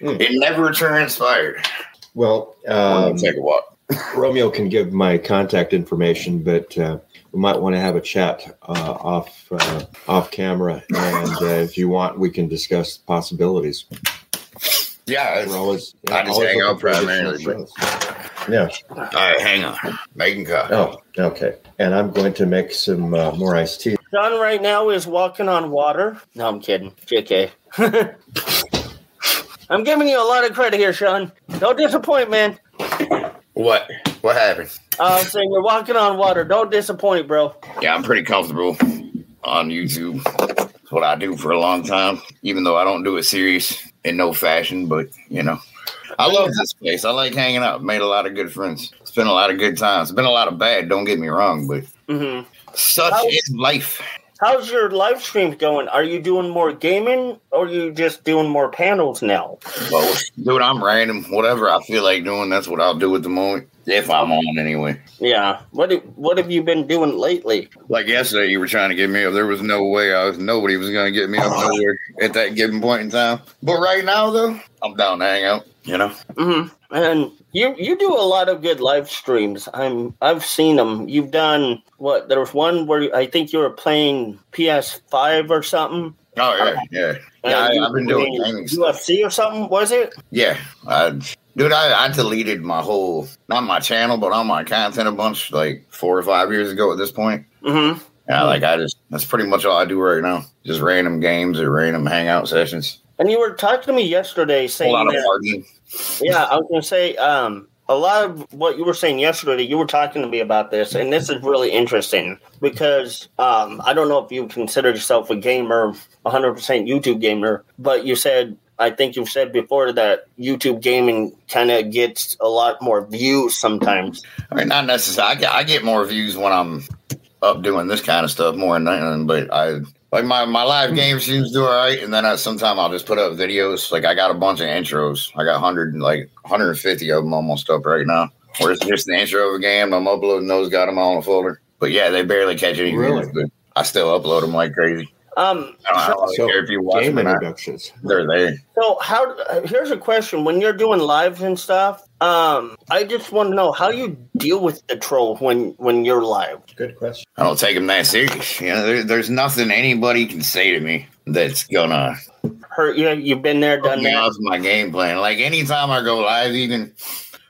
Mm. It never transpired. Well, um, take a walk. Romeo can give my contact information, but uh, we might want to have a chat uh, off uh, off camera, and uh, if you want, we can discuss possibilities. Yeah, we're always, yeah I just always hang out primarily. Yeah. All right, hang on. Making coffee. Oh, okay. And I'm going to make some uh, more iced tea. John right now is walking on water. No, I'm kidding. J K. I'm giving you a lot of credit here, Sean. Don't disappoint, man. What? What happened? I was saying you're walking on water. Don't disappoint, bro. Yeah, I'm pretty comfortable on YouTube. That's what I do for a long time, even though I don't do it serious in no fashion, but, you know. I love this place. I like hanging out. Made a lot of good friends. It's been a lot of good times. It's been a lot of bad, don't get me wrong, but mm-hmm. such how's, is life. How's your live stream going? Are you doing more gaming or are you just doing more panels now? Well, dude, I'm random. Whatever I feel like doing, that's what I'll do at the moment. If I'm on anyway. Yeah. What What have you been doing lately? Like yesterday, you were trying to get me up. There was no way. I was Nobody was going to get me up nowhere at that given point in time. But right now, though, I'm down to hang out. You know, mm-hmm. And you you do a lot of good live streams. I'm I've seen them. You've done what? There was one where I think you were playing P S five or something. Oh yeah, yeah. yeah I, I've been doing things. U F C or something, was it? Yeah, I, dude. I, I deleted my whole not my channel, but all my content a bunch like four or five years ago at this point. Mm-hmm. Yeah, like I just that's pretty much all I do right now. Just random games or random hangout sessions. And you were talking to me yesterday saying a lot of that, yeah, I was going to say um, a lot of what you were saying yesterday, you were talking to me about this. And this is really interesting because um, I don't know if you consider yourself a gamer, one hundred percent YouTube gamer, but you said, I think you've said before that YouTube gaming kind of gets a lot more views sometimes. I mean, not necessarily. I get more views when I'm up doing this kind of stuff more than anything, but I... Like, my, my live game seems to do all right, and then I, sometimes I'll just put up videos. Like, I got a bunch of intros. I got one hundred, like, one hundred fifty of them almost up right now. Where it's just the intro of a game. I'm uploading those, got them all in a folder. But, yeah, they barely catch any really? Videos, but I still upload them like crazy. Um, I don't, so, I don't care if you watch game them introductions. They're there. So, how? Here's a question. When you're doing lives and stuff, um, I just want to know, how do you deal with the troll when, when you're live? Good question. I don't take them that serious. You know, there, there's nothing anybody can say to me that's going to hurt you. You've been there, done that. That's my game plan. Like, anytime I go live, even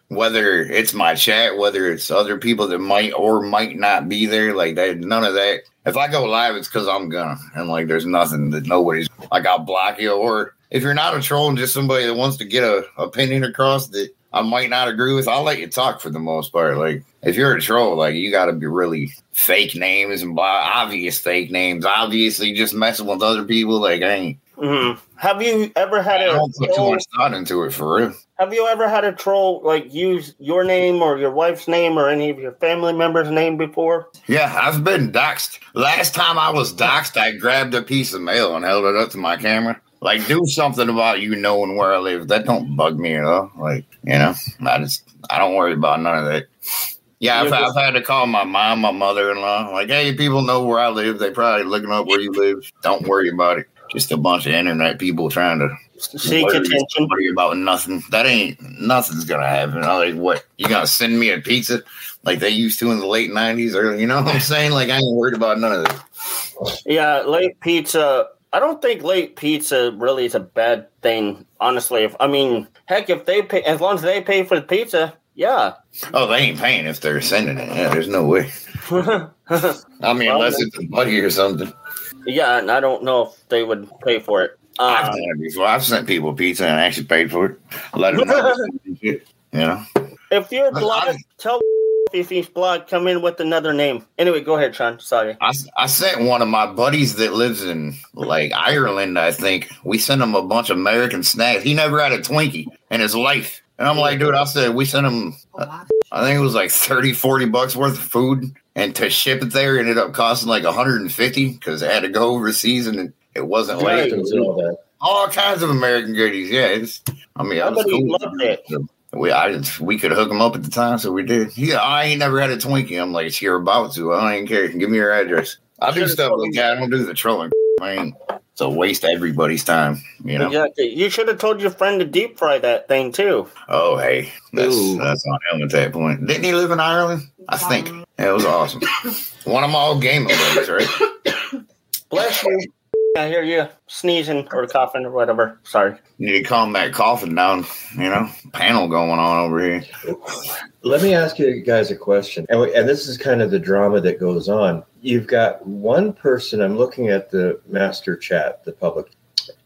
whether it's my chat, whether it's other people that might or might not be there, like, that, none of that. If I go live, it's because I'm gonna. And, like, there's nothing that nobody's... Like, I'll block you. Or if you're not a troll and just somebody that wants to get a opinion across that I might not agree with, I'll let you talk for the most part. Like, if you're a troll, like, you got to be really fake names and blah, obvious fake names. Obviously, just messing with other people. Like, I ain't... Mm-hmm. Have you ever had I a... I don't put troll, too much thought into it, for real. Have you ever had a troll, like, use your name or your wife's name or any of your family members' name before? Yeah, I've been doxxed. Last time I was doxxed, I grabbed a piece of mail and held it up to my camera. Like, do something about you knowing where I live. That don't bug me at all. Like, you know, I just... I don't worry about none of that. Yeah, I've, just, I've had to call my mom, my mother-in-law. Like, hey, people know where I live. They probably looking up where you live. Don't worry about it. Just a bunch of internet people trying to seek worry, attention. Worry about nothing. That ain't nothing's gonna happen. I'm like, what? You gonna send me a pizza like they used to in the late nineties? Or you know what I'm saying? Like I ain't worried about none of this. Yeah, late pizza. I don't think late pizza really is a bad thing, honestly. If I mean, heck, if they pay, as long as they pay for the pizza, yeah. Oh, they ain't paying if they're sending it. Yeah, there's no way. I mean, unless it's a buddy or something. Yeah, and I don't know if they would pay for it. Uh, I've done it before. I've sent people pizza and actually paid for it. Let them know. You know? If you're blocked, tell if he's blocked, come in with another name. Anyway, go ahead, Sean. Sorry. I, I sent one of my buddies that lives in, like, Ireland, I think. We sent him a bunch of American snacks. He never had a Twinkie in his life. And I'm like, dude, I said, we sent him, I think it was like thirty, forty bucks worth of food. And to ship it there, it ended up costing like one hundred fifty dollars because it had to go overseas and it wasn't right. late. It was all, that. all kinds of American goodies, yeah. It's, I mean, I was cool. That. We, I just, we could hook them up at the time, so we did. Yeah, I ain't never had a Twinkie. I'm like, you're about to. I don't even care. Give me your address. I do stuff like that. I don't do the trolling. I ain't It's a waste of everybody's time, you know. Exactly. You should have told your friend to deep fry that thing too. Oh, hey, that's Ooh. that's on him at that point. Didn't he live in Ireland? I think that was awesome. One of my old game buddies, right? Bless you. I hear you sneezing or coughing or whatever. Sorry. You need to calm that coughing down, you know, panel going on over here. Let me ask you guys a question. And, we, and this is kind of the drama that goes on. You've got one person. I'm looking at the master chat, the public,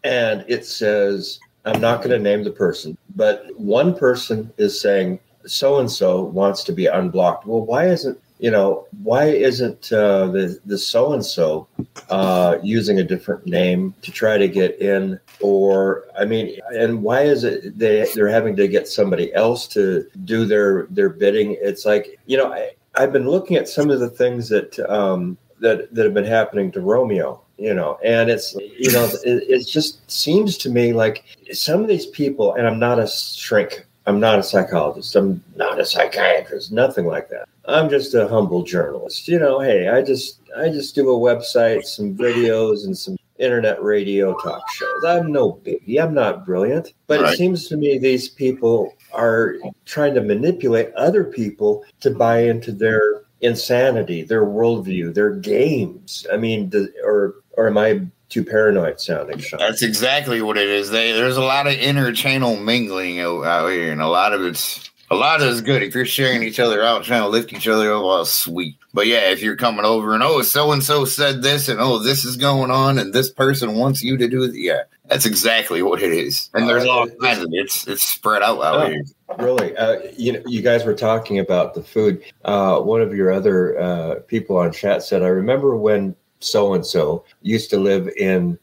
and it says, I'm not going to name the person, but one person is saying so-and-so wants to be unblocked. Well, why isn't You know, why isn't uh, the, the so-and-so uh, using a different name to try to get in? Or, I mean, and why is it they, they're having to get somebody else to do their, their bidding? It's like, you know, I, I've been looking at some of the things that, um, that that have been happening to Romeo, you know, and it's, you know, it, it just seems to me like some of these people, and I'm not a shrink, I'm not a psychologist, I'm not a psychiatrist, nothing like that. I'm just a humble journalist. You know, hey, I just I just do a website, some videos, and some internet radio talk shows. I'm no biggie. I'm not brilliant. But right. It seems to me these people are trying to manipulate other people to buy into their insanity, their worldview, their games. I mean, or, or am I too paranoid sounding, Sean? That's exactly what it is. They, there's a lot of inter-channel mingling out here, and a lot of it's... A lot of it's good. If you're sharing each other out, trying to lift each other up, well, sweet. But yeah, if you're coming over and, oh, so-and-so said this, and, oh, this is going on, and this person wants you to do it. Yeah, that's exactly what it is. And there's uh, all kinds of it. It's, it's spread out out oh, here. Really? Uh, you know, you guys were talking about the food. Uh, one of your other uh, people on chat said, I remember when so-and-so used to live in...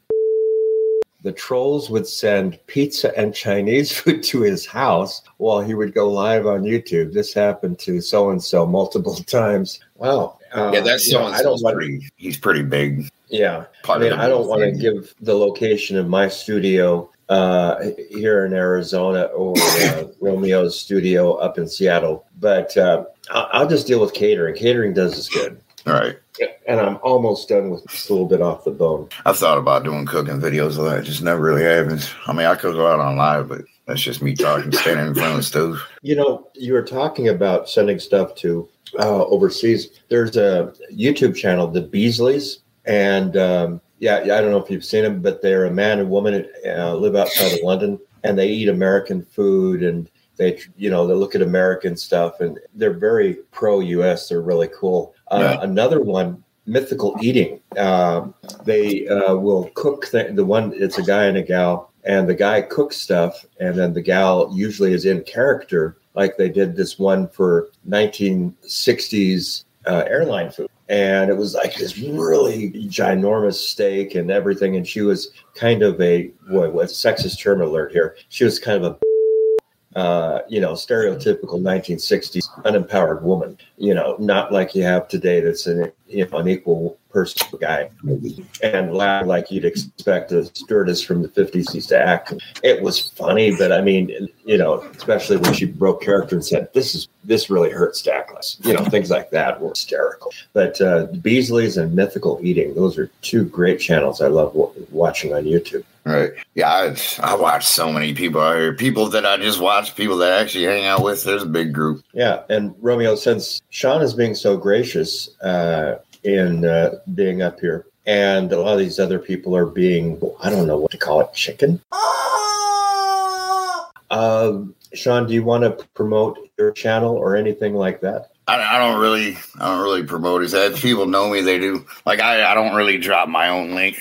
The trolls would send pizza and Chinese food to his house while he would go live on YouTube. This happened to so-and-so multiple times. Wow. Uh, yeah, that's so-and-so. He's pretty big. Yeah. I mean, I don't want to give the location of my studio uh, here in Arizona or uh, Romeo's studio up in Seattle, but uh, I'll just deal with catering. Catering does us good. All right. And I'm almost done with this little bit off the bone. I've thought about doing cooking videos like that. It just never really happens. I mean, I could go out on live, but that's just me talking, standing in front of the stove. You know, you were talking about sending stuff to uh, overseas. There's a YouTube channel, The Beasleys. And um, yeah, I don't know if you've seen them, but they're a man and woman uh, live outside of London. And they eat American food and they, you know, they look at American stuff. And they're very pro-U S. They're really cool. Uh, yeah. Another one, Mythical Eating. Uh, they uh, will cook th- the one. It's a guy and a gal, and the guy cooks stuff, and then the gal usually is in character. Like they did this one for nineteen sixties uh, airline food, and it was like this really ginormous steak and everything. And she was kind of a boy. What sexist term alert here? She was kind of a. Uh, you know, stereotypical nineteen sixties unempowered woman, you know, not like you have today that's an, you know, an equal person guy and laugh like you'd expect a stewardess from the fifties to act. It was funny, but I mean, you know, especially when she broke character and said, this is, this really hurts Stackless, you know, things like that were hysterical. But uh, Beasleys and Mythical Eating, those are two great channels I love w- watching on YouTube. Right. Yeah, I, I watch so many people out here. People that I just watch, people that I actually hang out with. There's a big group. Yeah, and Romeo, since Sean is being so gracious uh, in uh, being up here, and a lot of these other people are being, I don't know what to call it, chicken. Uh, Sean, do you want to promote your channel or anything like that? I, I don't really, I don't really promote it. If people know me, they do. Like I, I don't really drop my own link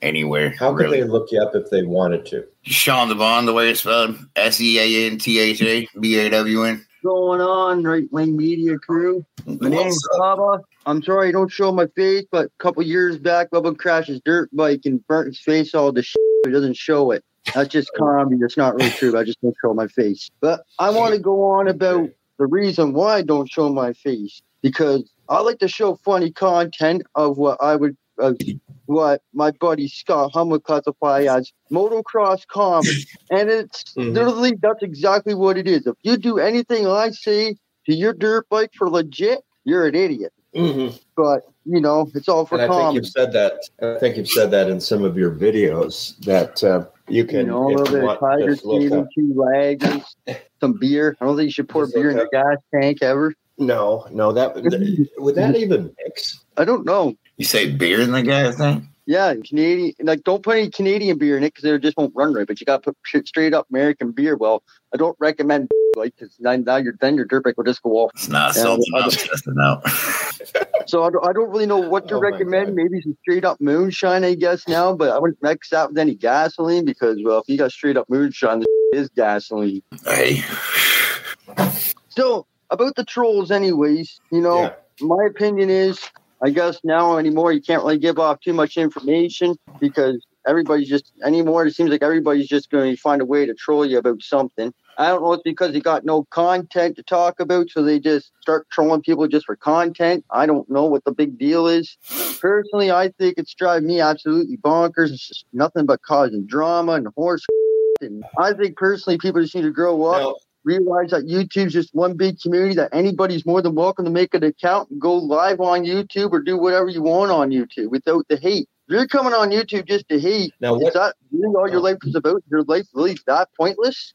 anywhere. How could really. They look you up if they wanted to? Sean Tha Bawn, the way it's spelled. S E A N T H A B A W N. Going on, Right Wing Media crew. My name's Bubba. I'm sorry I don't show my face, but a couple years back, Bubba crashed his dirt bike and burnt his face all to shit. It doesn't show it. That's just comedy. That's not really true. I just don't show my face. But I want to go on about the reason why I don't show my face, because I like to show funny content of what I would of what my buddy Scott Humm would classify as motocross comedy. And it's mm-hmm. literally, that's exactly what it is. If you do anything I say to your dirt bike for legit, you're an idiot. Mm-hmm. But, you know, it's all for and I calm. think you've said that. I think you've said that in some of your videos that uh, you can. You know, a little bit of tiger skin, two legs, some beer. I don't think you should pour just beer in a guy's tank ever. No, no, that would that even mix? I don't know. You say beer in the guy's tank? Yeah, Canadian. Like, don't put any Canadian beer in it because it just won't run right. But you got to put straight up American beer. Well, I don't recommend. Like, because now your then your dirt bike will just go off. It's not something I'm testing out. So I don't, I don't really know what to oh recommend. Maybe some straight up moonshine, I guess now, but I wouldn't mix that with any gasoline because, well, if you got straight up moonshine, this is gasoline. Hey. So about the trolls, anyways, you know, yeah. my opinion is, I guess now anymore you can't really give off too much information because everybody's just anymore. It seems like everybody's just going to find a way to troll you about something. I don't know. It's because they got no content to talk about, so they just start trolling people just for content. I don't know what the big deal is. Personally, I think it's driving me absolutely bonkers. It's just nothing but causing drama and horse. And I think personally, people just need to grow up, no. realize that YouTube's just one big community, that anybody's more than welcome to make an account and go live on YouTube or do whatever you want on YouTube without the hate. If you're coming on YouTube just to hate, now what, is that really all your life is about? Your life really that pointless?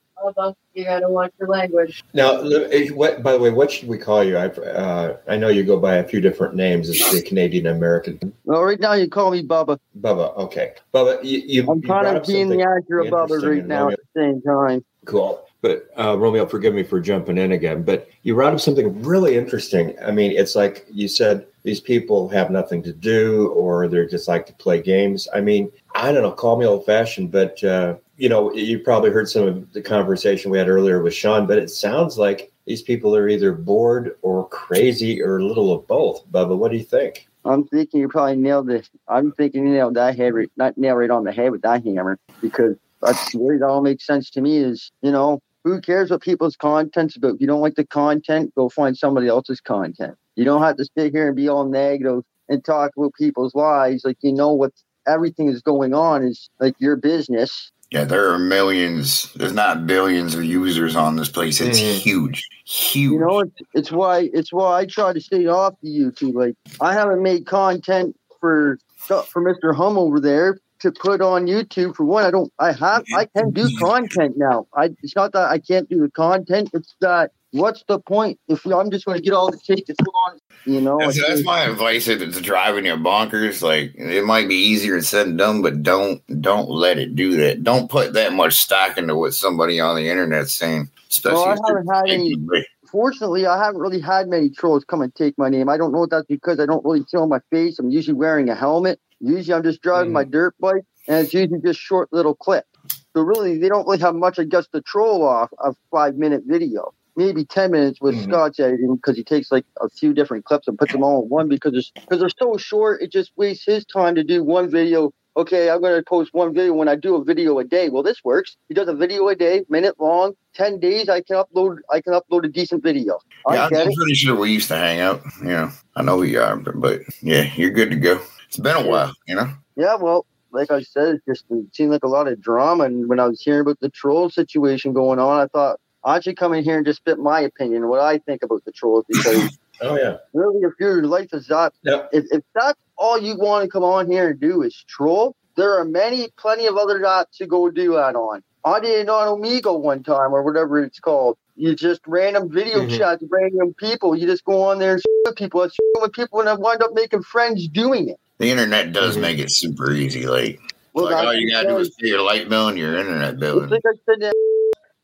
You gotta watch your language. Now, what? By the way, what should we call you? I uh, I know you go by a few different names as the Canadian American. Well, right now you call me Bubba. Bubba, okay. Bubba, you. you I'm kind of being the actor of Bubba right now Romeo. At the same time. Cool, but uh, Romeo, forgive me for jumping in again. But you brought up something really interesting. I mean, it's like you said, these people have nothing to do, or they're just like to play games. I mean, I don't know. Call me old fashioned, but. Uh, You know, you probably heard some of the conversation we had earlier with Sean, but it sounds like these people are either bored or crazy or a little of both. Bubba, what do you think? I'm thinking you probably nailed this. I'm thinking you nailed that head, right, not nailed right on the head with that hammer, because that's the way it all makes sense to me is, you know, who cares what people's content's about? If you don't like the content, go find somebody else's content. You don't have to sit here and be all negative and talk about people's lives. Like, you know, what everything is going on is like your business. Yeah, there are millions. There's not billions of users on this place. It's mm. huge, huge. You know, it's, it's why it's why I try to stay off the YouTube. Like, I haven't made content for for Mister Humm over there to put on YouTube. For one, I don't. I have. I can do content now. I. It's not that I can't do the content. It's that. What's the point if I'm just going to get all the shit that's on? You know, that's, that's my advice. If it's driving you bonkers, like it might be easier said than done, but don't don't let it do that. Don't put that much stock into what somebody on the internet's saying. Especially, well, I haven't had any. Break. Fortunately, I haven't really had many trolls come and take my name. I don't know if that's because I don't really show my face. I'm usually wearing a helmet. Usually, I'm just driving mm. my dirt bike, and it's usually just short little clips. So really, they don't really have much. I guess to troll off a five minute video. Maybe ten minutes with mm-hmm. Scott's editing because he takes like a few different clips and puts them all in one because it's, cause they're so short. It just wastes his time to do one video. Okay, I'm going to post one video when I do a video a day. Well, this works. He does a video a day, minute long, ten days. I can upload. I can upload a decent video. I yeah, I'm pretty sure we used to hang out. Yeah, I know you are, but yeah, you're good to go. It's been a while, you know. Yeah, well. Like I said, it just it seemed like a lot of drama. And when I was hearing about the troll situation going on, I thought, I should come in here and just spit my opinion, what I think about the trolls, because oh yeah, really, if your life is that, yep. if, if that's all you want to come on here and do is troll, there are many, plenty of other dots to go do that on. I did on Omegle one time or whatever it's called. You just random video mm-hmm. shots, random people. You just go on there and with people. It's with people, and I wind up making friends doing it. The internet does mm-hmm. make it super easy. Like, well, like all you gotta do is pay your light bill and your internet bill. It's like I said that.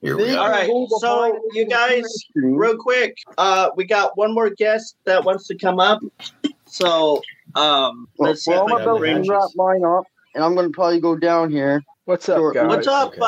All right, so you guys, real quick, uh, we got one more guest that wants to come up. So um, let's well, see. Well, I'm about to wrap mine up, and I'm going to probably go down here. What's up, guys? What's up, okay.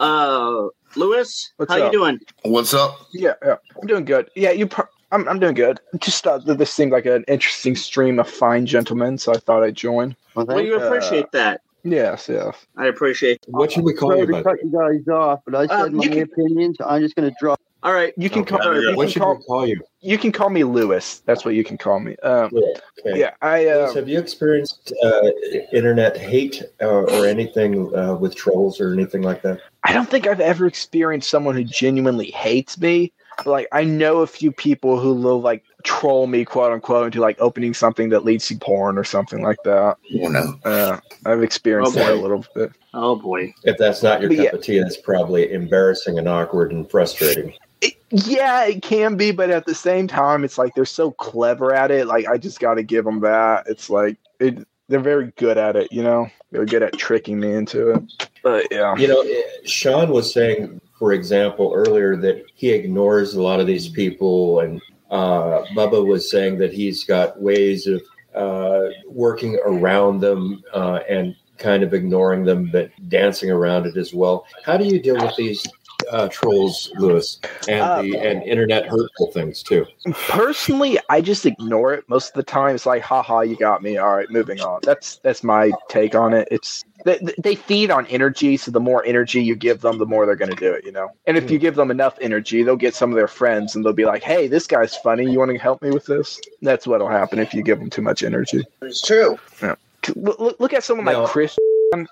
uh, uh, Lewis? What's How up? you doing? What's up? Yeah, yeah, I'm doing good. Yeah, you. Pro- I'm, I'm doing good. Just thought that this seemed like an interesting stream of fine gentlemen, so I thought I'd join. Well, well you uh, appreciate that. Yes, yes. I appreciate it. What should we call you? Cut you guys off, but I said um, my opinion, so I'm just going to drop. All right, you can okay, call. You what can should call, we call you? You can call me Lewis. That's what you can call me. Um, yeah, okay. yeah. I um, Lewis, have you experienced uh, internet hate uh, or anything uh, with trolls or anything like that? I don't think I've ever experienced someone who genuinely hates me. But, like, I know a few people who will, like, troll me, quote unquote, into, like, opening something that leads to porn or something like that. You know, uh, I've experienced oh, that a little bit. Oh boy! If that's not your but cup yeah. of tea, that's probably embarrassing and awkward and frustrating. It, yeah, it can be, but at the same time, it's like they're so clever at it. Like, I just got to give them that. It's like it, they're very good at it. You know, they're good at tricking me into it. But yeah, you know, it, Sean was saying, for example, earlier that he ignores a lot of these people, and uh, Bubba was saying that he's got ways of uh, working around them uh, and kind of ignoring them, but dancing around it as well. How do you deal with these uh, trolls, Lewis, and uh, the and internet hurtful things too? Personally, I just ignore it most of the time. It's like, haha, you got me. All right, moving on. That's that's my take on it. It's They, they feed on energy, so the more energy you give them, the more they're going to do it, you know? And if you give them enough energy, they'll get some of their friends, and they'll be like, hey, this guy's funny. You want to help me with this? That's what will happen if you give them too much energy. It's true. Yeah. Look, look at someone no. like Chris.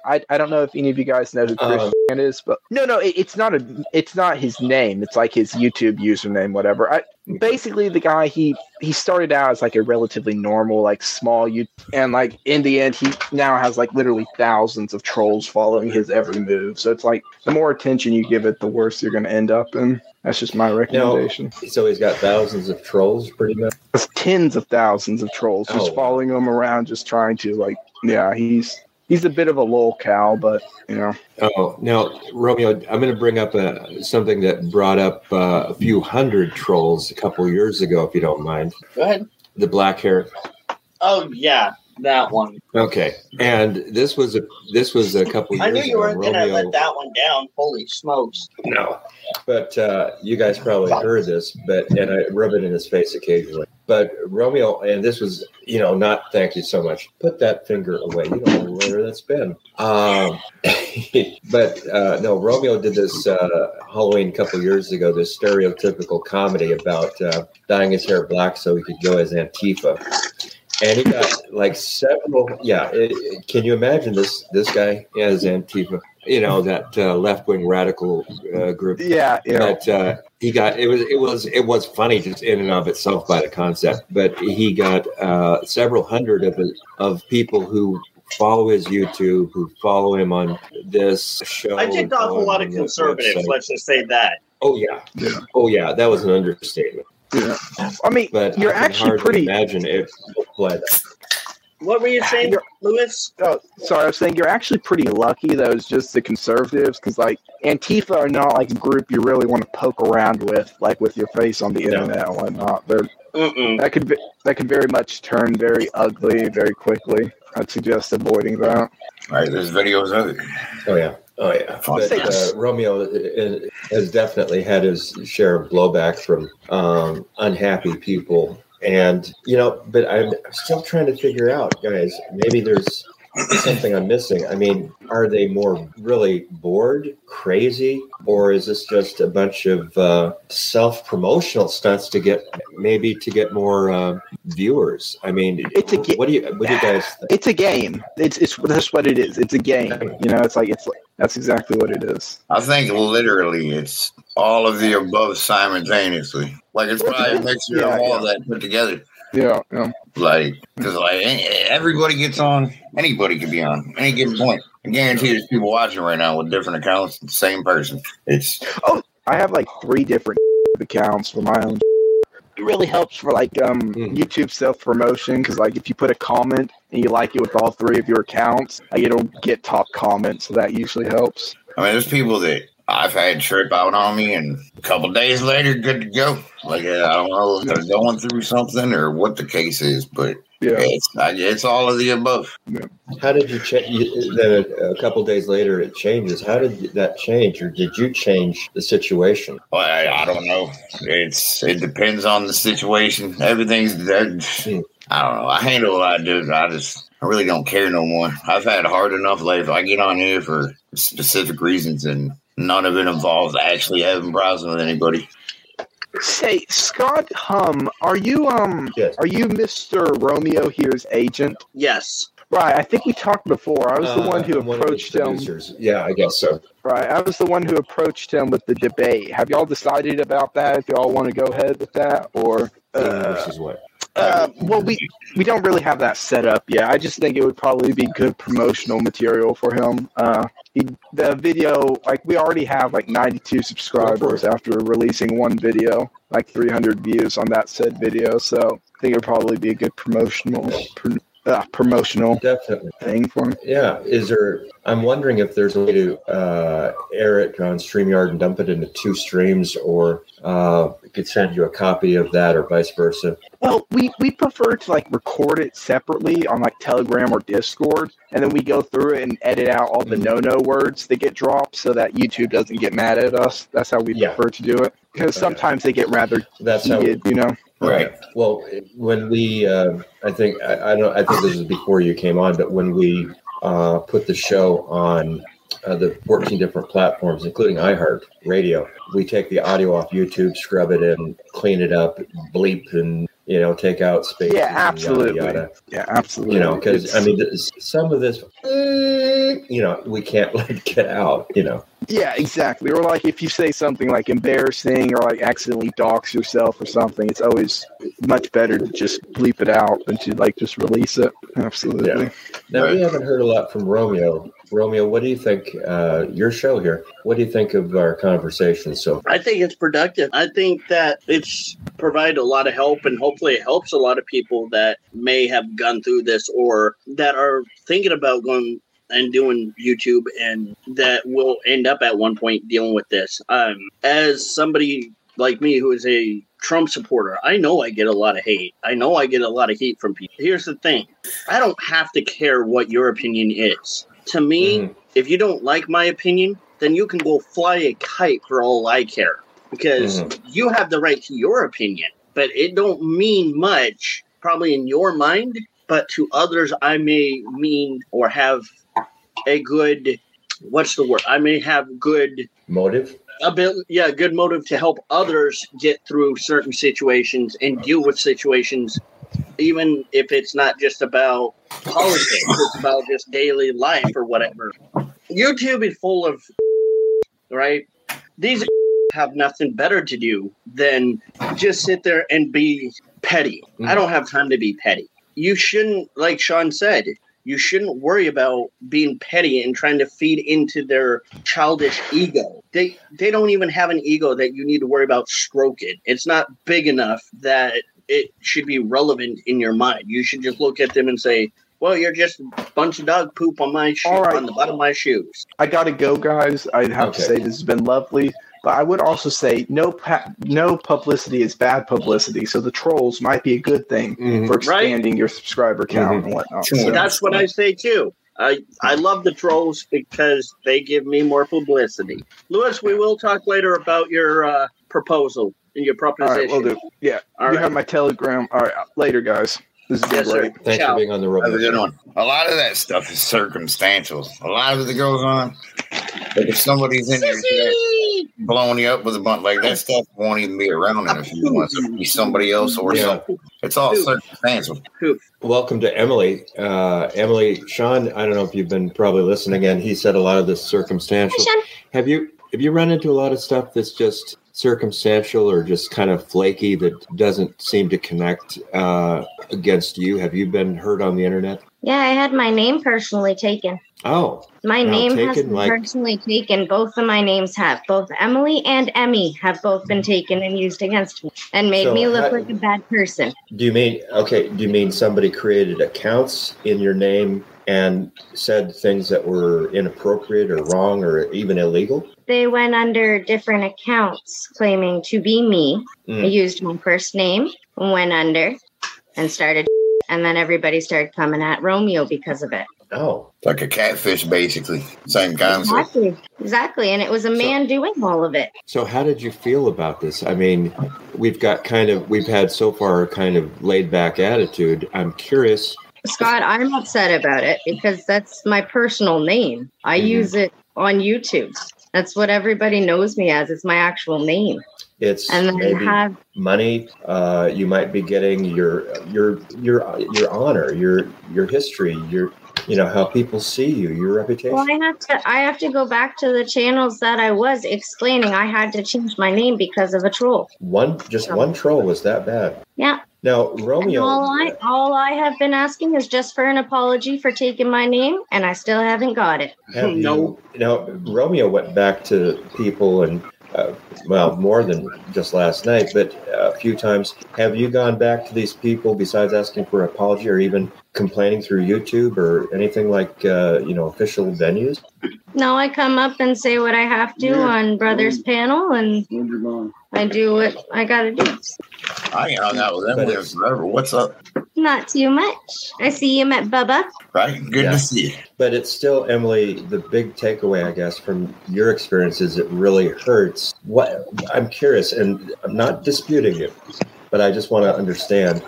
I, I don't know if any of you guys know who Chris uh, is, but no, no, it, it's not a, it's not his name. It's like his YouTube username, whatever. I, basically, the guy he he started out as like a relatively normal, like small YouTube, and like in the end, he now has like literally thousands of trolls following his every move. So it's like the more attention you give it, the worse you're going to end up in. That's just my recommendation. No, so he's got thousands of trolls, pretty much. It's tens of thousands of trolls oh. just following him around, just trying to like, yeah, he's. He's a bit of a lol cow, but, you know. Oh, now, Romeo, I'm going to bring up a, something that brought up uh, a few hundred trolls a couple years ago, if you don't mind. Go ahead. The black hair. Oh, yeah, that one. Okay, and this was a this was a couple years ago. I knew you weren't going to let that one down. Holy smokes. No, but uh, you guys probably heard this, but and I rub it in his face occasionally. But Romeo, and this was, you know, not thank you so much. Put that finger away. You don't know where that's been. Um, but uh, no, Romeo did this uh, Halloween a couple years ago, this stereotypical comedy about uh, dyeing his hair black so he could go as Antifa. And he got like several. Yeah. It, it, can you imagine this? This guy as Antifa, you know, that uh, left wing radical uh, group. Yeah. yeah. But uh, he got it was it was it was funny just in and of itself by the concept. But he got uh, several hundred of of people who follow his YouTube, who follow him on this show. I ticked off a lot of conservatives. Website. Let's just say that. Oh, yeah. yeah. Oh, yeah. That was an understatement. Yeah. I mean, but you're I can actually hardly pretty. Imagine if but. What were you saying, you're, Lewis? Oh, sorry, I was saying you're actually pretty lucky that it's just the conservatives, because like Antifa are not like a group you really want to poke around with, like with your face on the internet no. and whatnot. They're Mm-mm. that could be, that could very much turn very ugly very quickly. I'd suggest avoiding that. All right, there's videos of it. Oh yeah. Oh, yeah. But, uh, Romeo has definitely had his share of blowback from um, unhappy people. And, you know, but I'm still trying to figure out, guys, maybe there's something I'm missing. I mean, are they more really bored, crazy, or is this just a bunch of uh, self-promotional stunts to get maybe to get more uh, viewers? I mean, it's a ga- what do you what do you guys think? It's a game. It's it's that's what it is. It's a game. You know, it's like it's like, that's exactly what it is. I think literally it's all of the above simultaneously. Like it's probably a mixture yeah, of all yeah. of that put together. Yeah, yeah. Like, because like everybody gets on, anybody can be on any given point. I guarantee there's people watching right now with different accounts, the same person. It's oh, I have like three different accounts for my own. It really helps for like um mm. YouTube self promotion, because like if you put a comment and you like it with all three of your accounts, like, it'll get top comments. So that usually helps. I mean, there's people that. I've had trip out on me, and a couple days later, good to go. Like, I don't know if they're going through something or what the case is, but yeah, it's, it's all of the above. Yeah. How did you change? Then a, a couple days later, it changes. How did that change, or did you change the situation? Well, I, I don't know. It's it depends on the situation. Everything's that. I don't know. I handle a lot of dudes. I just. I really don't care no more. I've had hard enough life. I get on here for specific reasons, and none of it involves actually having problems with anybody. Say, Scott Humm, are you um, yes. are you Mister Romeo Here's agent? Yes. Right. I think we talked before. I was uh, the one who one approached him. Yeah, I guess so. Right. I was the one who approached him with the debate. Have y'all decided about that? If y'all want to go ahead with that, or uh, versus what? Uh, well, we we don't really have that set up yet. I just think it would probably be good promotional material for him. Uh, he, the video, like we already have like ninety-two subscribers after releasing one video, like three hundred views on that said video. So I think it would probably be a good promotional pr- uh, promotional Definitely. Thing for him. Yeah. Is there? I'm wondering if there's a way to uh, air it on StreamYard and dump it into two streams, or uh, it could send you a copy of that, or vice versa. Well, we, we prefer to like record it separately on like Telegram or Discord, and then we go through it and edit out all the no-no words that get dropped so that YouTube doesn't get mad at us. That's how we yeah. prefer to do it, because sometimes they get rather That's heated, how we, you know? Right. Well, when we, uh, I think, I, I don't, I think this was before you came on, but when we uh, put the show on uh, the fourteen different platforms, including iHeartRadio, we take the audio off YouTube, scrub it in, clean it up, bleep, and you know, take out space. Yeah, absolutely. Yada, yada. Yeah, absolutely. You know, because, I mean, some of this, you know, we can't like get out, you know. Yeah, exactly. Or like if you say something like embarrassing or like accidentally dox yourself or something, it's always much better to just bleep it out than to like just release it. Absolutely. Yeah. Now, right. We haven't heard a lot from Romeo. Romeo, what do you think, uh, your show here, what do you think of our conversation so far? I think it's productive. I think that it's provided a lot of help, and hopefully it helps a lot of people that may have gone through this or that are thinking about going and doing YouTube and that will end up at one point dealing with this. Um, as somebody like me who is a Trump supporter, I know I get a lot of hate. I know I get a lot of heat from people. Here's the thing. I don't have to care what your opinion is. To me, mm-hmm. if you don't like my opinion, then you can go fly a kite for all I care, because mm-hmm. you have the right to your opinion, but it don't mean much probably in your mind, but to others I may mean or have a good, what's the word? I may have good motive. A bit, yeah, good motive to help others get through certain situations and deal with situations, even if it's not just about politics, it's about just daily life or whatever. YouTube is full of, right? These have nothing better to do than just sit there and be petty. Mm. I don't have time to be petty. You shouldn't, like Sean said, you shouldn't worry about being petty and trying to feed into their childish ego. They they don't even have an ego that you need to worry about stroking. It's not big enough that it should be relevant in your mind. You should just look at them and say, well, you're just a bunch of dog poop on my shoe, right, on the bottom of my shoes. I got to go, guys. I have okay. to say this has been lovely. But I would also say no pa- no publicity is bad publicity. So the trolls might be a good thing mm-hmm. for expanding right? your subscriber count mm-hmm. and whatnot. So that's what I say, too. I, I love the trolls because they give me more publicity. Lewis, we will talk later about your uh, proposal and your proposition. All right, we'll do. Yeah, All you right. have my Telegram. All right, later, guys. This is yes, great. Thanks Ciao. For being on the road. Have a good one. A lot of that stuff is circumstantial. A lot of it goes on. But if somebody's in there today blowing you up with a bunch, like that stuff won't even be around in a few months. It'll be somebody else or yeah. something. It's all circumstantial. Welcome to Emily. Uh, Emily, Sean, I don't know if you've been probably listening, and he said a lot of this circumstantial. Hi, have you have you run into a lot of stuff that's just circumstantial or just kind of flaky that doesn't seem to connect uh, against you? Have you been heard on the internet? Yeah, I had my name personally taken. Oh. My name has been like... personally taken. Both of my names have. Both Emily and Emmy have both been taken and used against me and made so me look how, like a bad person. Do you mean, okay, do you mean somebody created accounts in your name and said things that were inappropriate or wrong or even illegal? They went under different accounts claiming to be me. Mm. I used my first name, went under, and started, and then everybody started coming at Romeo because of it. Oh, like a catfish, basically. Same concept. Exactly. Exactly. And it was a man so, doing all of it. So how did you feel about this? I mean, we've got kind of, we've had so far a kind of laid back attitude. I'm curious. Scott, I'm upset about it because that's my personal name. I mm-hmm. use it on YouTube. That's what everybody knows me as. It's my actual name. It's and maybe have- money. Uh, you might be getting your your your your honor, your your history, your you know how people see you, your reputation. Well, I have to I have to go back to the channels that I was explaining. I had to change my name because of a troll. One just so. one troll was that bad. Yeah. Now, Romeo. And all I all I have been asking is just for an apology for taking my name, and I still haven't got it. Have no. You, now, Romeo went back to people and. Uh, well, more than just last night, but a few times. Have you gone back to these people besides asking for an apology or even complaining through YouTube or anything like, uh, you know, official venues? No, I come up and say what I have to yeah. on Brother's mm-hmm. panel, and I do what I got to do. I ain't hung out with Emily forever. What's up? Not too much. I see you met Bubba. Right. Good yeah. to see you. But it's still, Emily, the big takeaway, I guess, from your experience is it really hurts. What I'm curious, and I'm not disputing it, but I just want to understand,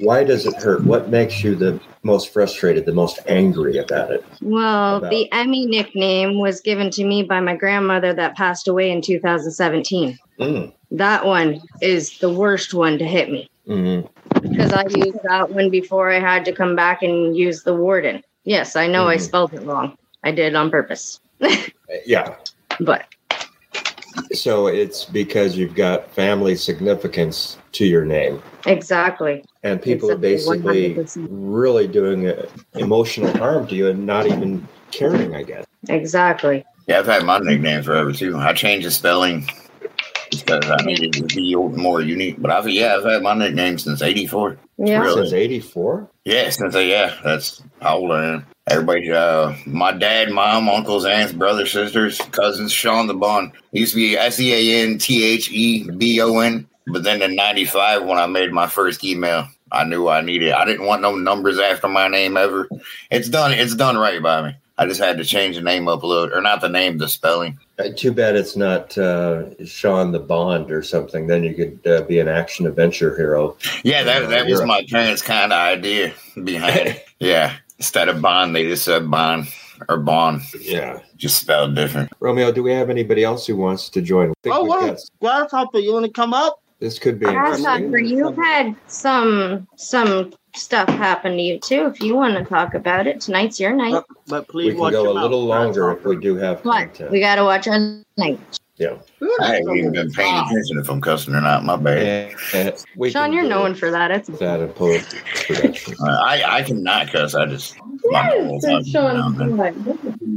why does it hurt? What makes you the most frustrated, the most angry about it? Well, about- the Emmy nickname was given to me by my grandmother that passed away in two thousand seventeen. Mm. That one is the worst one to hit me. Mm-hmm. Because I used that one before I had to come back and use the warden. Yes, I know mm-hmm. I spelled it wrong. I did on purpose. yeah. But. So it's because you've got family significance to your name. Exactly. And people exactly. are basically one hundred percent really doing emotional harm to you and not even caring, I guess. Exactly. Yeah, I've had my nickname forever, too. I changed the spelling. Because I needed to be more unique. But I've yeah, I've had my nickname since eighty-four. Yeah, really. Since eighty-four. Yeah, since uh, yeah, that's how old I am. Everybody, uh, my dad, mom, uncles, aunts, brothers, sisters, cousins, Sean Tha Bawn. It used to be S E A N T H E B O N. But then in ninety-five, when I made my first email, I knew I needed. I didn't want no numbers after my name ever. It's done. It's done right by me. I just had to change the name up a little, or not the name, the spelling. Uh, too bad it's not uh, Sean Tha Bond or something. Then you could uh, be an action adventure hero. Yeah, that uh, that hero. was my parents' kind of idea behind it. Yeah, instead of Bond, they just said Bond or Bond. Yeah, just spelled different. Romeo, do we have anybody else who wants to join? Oh, what? Grasshopper, you want to come up? This could be Grasshopper, you had some some. stuff happened to you too. If you want to talk about it, tonight's your night. But, but please, we can watch go a mouth. little longer if we do have content. We got to watch our night. Yeah, I haven't even been paying attention if I'm cussing or not. My bad. And, and Sean, you're known it. for that. It's that a post production. I I cannot cuss. I just. Yes, and Sean, like,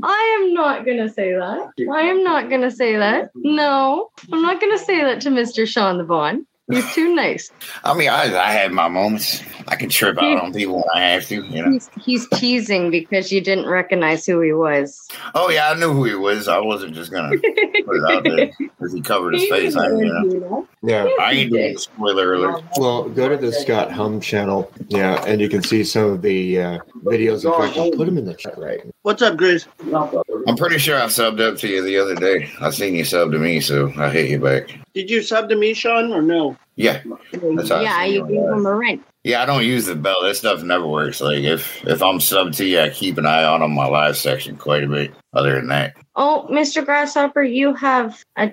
I am not gonna say that. I am not gonna say that. No, I'm not gonna say that to Mister Sean Tha Bawn. You're too nice. I mean, I I have my moments. I can trip out on people when I have to. You know, he's, he's teasing because you didn't recognize who he was. Oh yeah, I knew who he was. I wasn't just gonna put it out there because he covered his he face. I, you know. Yeah, I ain't doing a spoiler alert. Well, go to the Scott Humm channel. Yeah, and you can see some of the uh, videos. In fact, I'll put them in the chat right. What's up, Grizz? I'm pretty sure I subbed up to you the other day. I seen you sub to me, so I hit you back. Did you sub to me, Sean, or no? Yeah. Yeah, you gave him a rent. Yeah, I don't use the bell. That stuff never works. Like, if, if I'm subbed to you, I keep an eye out on my live section quite a bit. Other than that. Oh, Mister Grasshopper, you have a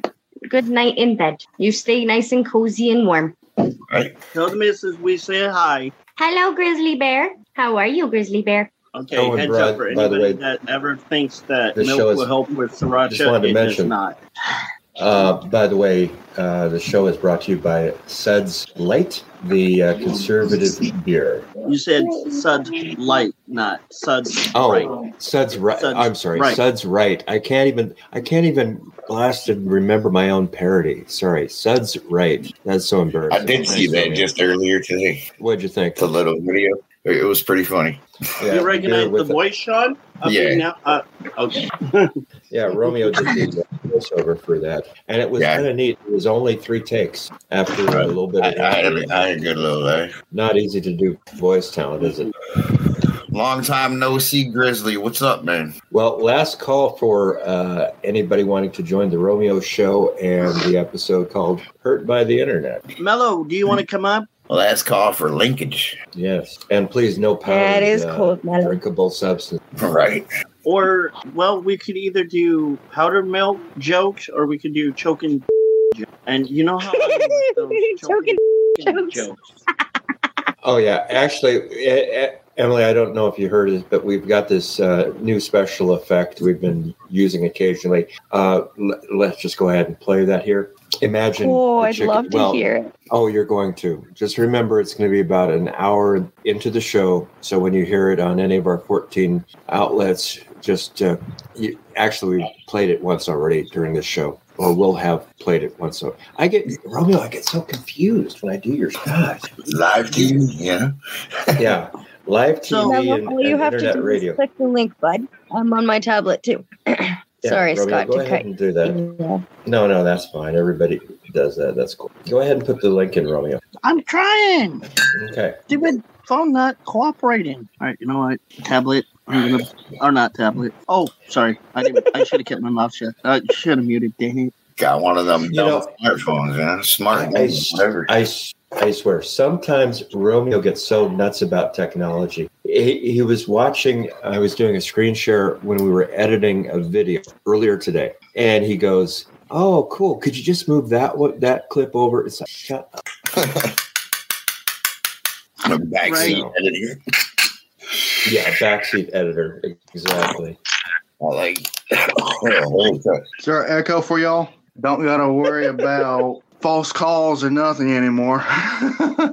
good night in bed. You stay nice and cozy and warm. All right. Tell the missus we say hi. Hello, Grizzly Bear. How are you, Grizzly Bear? Okay, Owen heads Brad, up for anybody way, that ever thinks that milk will is, help with sriracha. It mention, does not. Uh, by the way, uh, the show is brought to you by Suds Light, the uh, conservative beer. You said Suds Light, not Suds. Oh, right. Suds Right. Suds I'm sorry, right. Suds Right. I can't even. I can't even blast and remember my own parody. Sorry, Suds Right. That's so embarrassing. I did see that just earlier today. What'd you think? The little video. It was pretty funny. Yeah, you recognize the voice, Sean? Up yeah. Uh, okay. yeah, Romeo did the voiceover for that. And it was yeah. kind of neat. It was only three takes after right. a little bit of I, I, I had a good little day. Not easy to do voice talent, is it? Long time no see, Grizzly. What's up, man? Well, last call for uh, anybody wanting to join the Romeo Show and the episode called Hurt by the Internet. Mello, do you want to come up? Well, that's called for linkage. Yes. And please, no powder. That is uh, cold milk. Drinkable substance. Right. Or, well, we could either do powdered milk jokes or we could do choking jokes. And you know how I love those choking jokes. jokes. Oh, yeah. Actually, Emily, I don't know if you heard it, but we've got this uh, new special effect we've been using occasionally. Uh, l- let's just go ahead and play that here. Imagine. Oh, I'd chicken. love to well, hear it. Oh, you're going to. Just remember, it's going to be about an hour into the show. So when you hear it on any of our fourteen outlets, just uh, you, actually, we played it once already during this show. Or will have played it once. So I get Romeo. I get so confused when I do your stuff. Live T V, yeah, yeah, live T V. So and, all you and have internet to do radio. Is click the link, bud. I'm on my tablet too. yeah, Sorry, Romeo, Scott. Go to ahead cut. and do that. Yeah. No, no, that's fine. Everybody does that. That's cool. Go ahead and put the link in, Romeo. I'm trying. Okay. Stupid phone not cooperating. All right. You know what? Tablet. I'm gonna, or not tablet. Oh, sorry. I didn't, I should have kept my mouth shut. I should have muted, dang it. Got one of them you know, smartphones, man. Smart. I, whatever. I, I swear, sometimes Romeo gets so nuts about technology. He, he was watching, I was doing a screen share when we were editing a video earlier today. And he goes, oh, cool. Could you just move that one, that clip over? It's like, shut up. I'm backseat right. editing. Yeah, backseat editor. Exactly. I like Is there an echo for y'all? Don't got to worry about false calls or nothing anymore. Okay.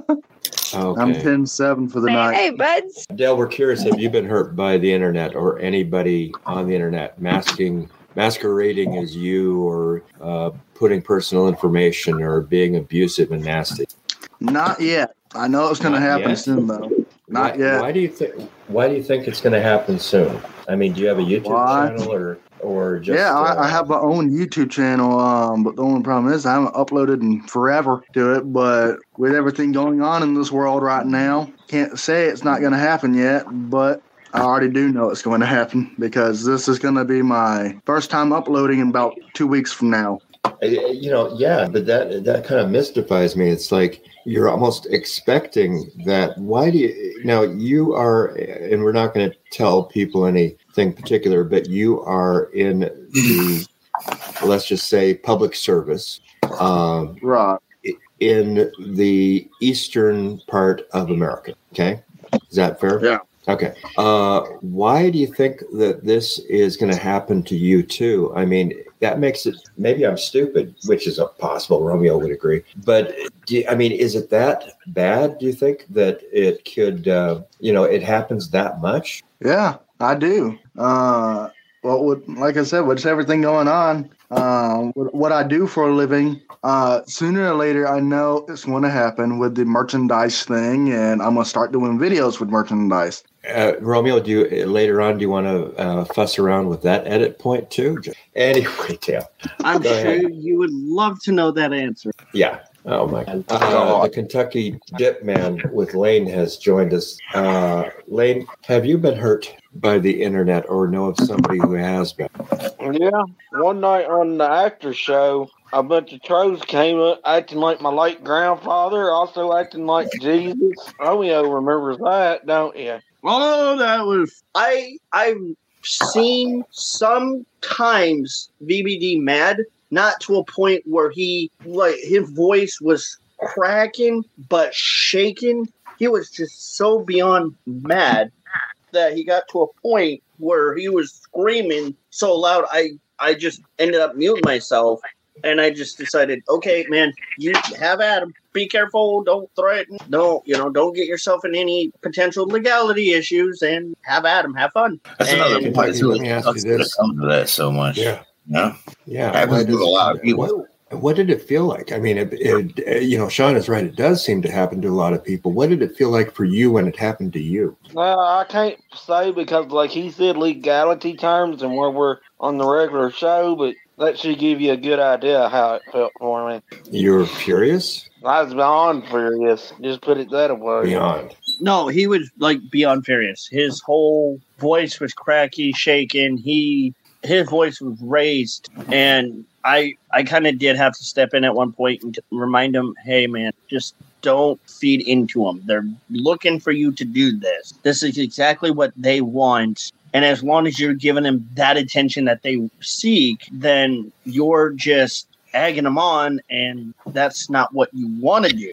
I'm ten seven for the hey, night. Hey, buds. Dale, we're curious. Have you been hurt by the internet or anybody on the internet masking, masquerading as you or uh, putting personal information or being abusive and nasty? Not yet. I know it's going to happen yet. soon, though. Not why, yet. Why do you think? Why do you think it's going to happen soon? I mean, do you have a YouTube why? channel or or just? Yeah, uh, I, I have my own YouTube channel. Um, but the only problem is I haven't uploaded in forever to it. But with everything going on in this world right now, can't say it's not going to happen yet. But I already do know it's going to happen because this is going to be my first time uploading in about two weeks from now. You know, yeah, but that that kind of mystifies me. It's like you're almost expecting that. Why do you now? You are, and we're not going to tell people anything particular, but you are in the let's just say public service, um, right? In the eastern part of America. Okay, is that fair? Yeah. Okay. Uh, why do you think that this is going to happen to you too? I mean, that makes it, maybe I'm stupid, which is possible. Romeo would agree. But do you, I mean, is it that bad? Do you think that it could, uh, you know, it happens that much? Yeah, I do. Uh, well, with, like I said, with everything going on, uh, with what I do for a living, uh, sooner or later, I know it's going to happen with the merchandise thing. And I'm going to start doing videos with merchandise. Uh, Romeo, do you, later on, do you want to uh, fuss around with that edit point too? Anyway, Dale. I'm sure ahead. you would love to know that answer. Yeah. Oh, my God. Uh, the Kentucky Dip Man with Lane has joined us. Uh, Lane, have you been hurt by the internet or know of somebody who has been? Yeah. One night on the actor show, a bunch of trolls came up acting like my late grandfather, also acting like Jesus. Romeo remembers that, don't you? Oh, that was... I, I've seen sometimes B B D mad, not to a point where he, like, his voice was cracking, but shaking. He was just so beyond mad that he got to a point where he was screaming so loud, I, I just ended up muting myself. And I just decided, okay, man, you have at him. Be careful. Don't threaten. Don't, you know, don't get yourself in any potential legality issues and have at him. Have fun. That's and another point. Let me ask you this. Come to that so much. Yeah. No? Yeah. I happens to a lot of people. What, what did it feel like? I mean, it, it, you know, Sean is right. It does seem to happen to a lot of people. What did it feel like for you when it happened to you? Well, I can't say because, like he said, legality terms and where we're on the regular show, but that should give you a good idea how it felt for me. You were furious? I was beyond furious. Just put it that way. Beyond. No, he was like beyond furious. His whole voice was cracky, shaking. He, his voice was raised. And I, I kind of did have to step in at one point and remind him, hey, man, just don't feed into them. They're looking for you to do this. This is exactly what they want. And as long as you're giving them that attention that they seek, then you're just egging them on, and that's not what you want to do.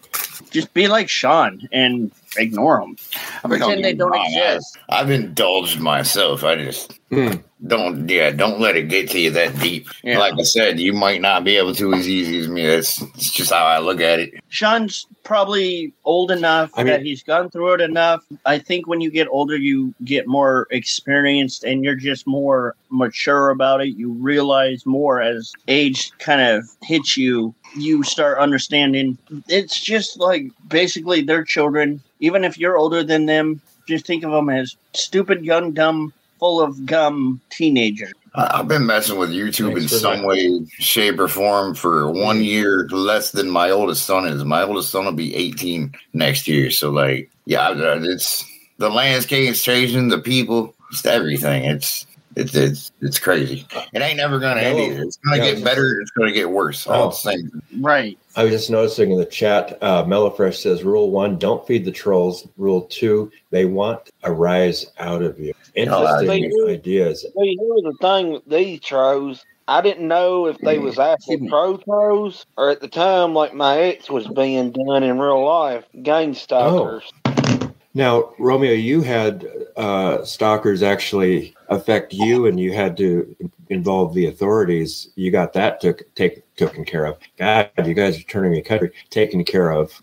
Just be like Sean and ignore them. I mean, pretend don't they don't exist. I've indulged myself. I just mm. don't. Yeah, don't let it get to you that deep. Yeah. Like I said, you might not be able to as easy as me. That's it's just how I look at it. Sean's probably old enough I mean, that he's gone through it enough. I think when you get older, you get more experienced and you're just more mature about it. You realize more as age kind of hits you. You start understanding. It's just like basically their children. Even if you're older than them, just think of them as stupid, young, dumb, full of gum teenagers. I've been messing with YouTube Thanks in some that. way, shape, or form for one year less than my oldest son is. My oldest son will be eighteen next year. So, like, yeah, it's the landscape's changing, the people, it's everything. It's It's it's it's crazy. It ain't never gonna no, end either. It's gonna no, get better. It's gonna get worse. All the same. Right. I was just noticing in the chat, uh, Mellifresh says, rule one, don't feed the trolls. Rule two, they want a rise out of you. Interesting no, ideas. They knew the thing they chose. I didn't know if they was actually pro trolls or at the time, like my ex was being done in real life, gang stalkers. Oh. Now, Romeo, you had uh, stalkers actually affect you, and you had to involve the authorities. You got that took take taken care of. God, you guys are turning the country taken care of.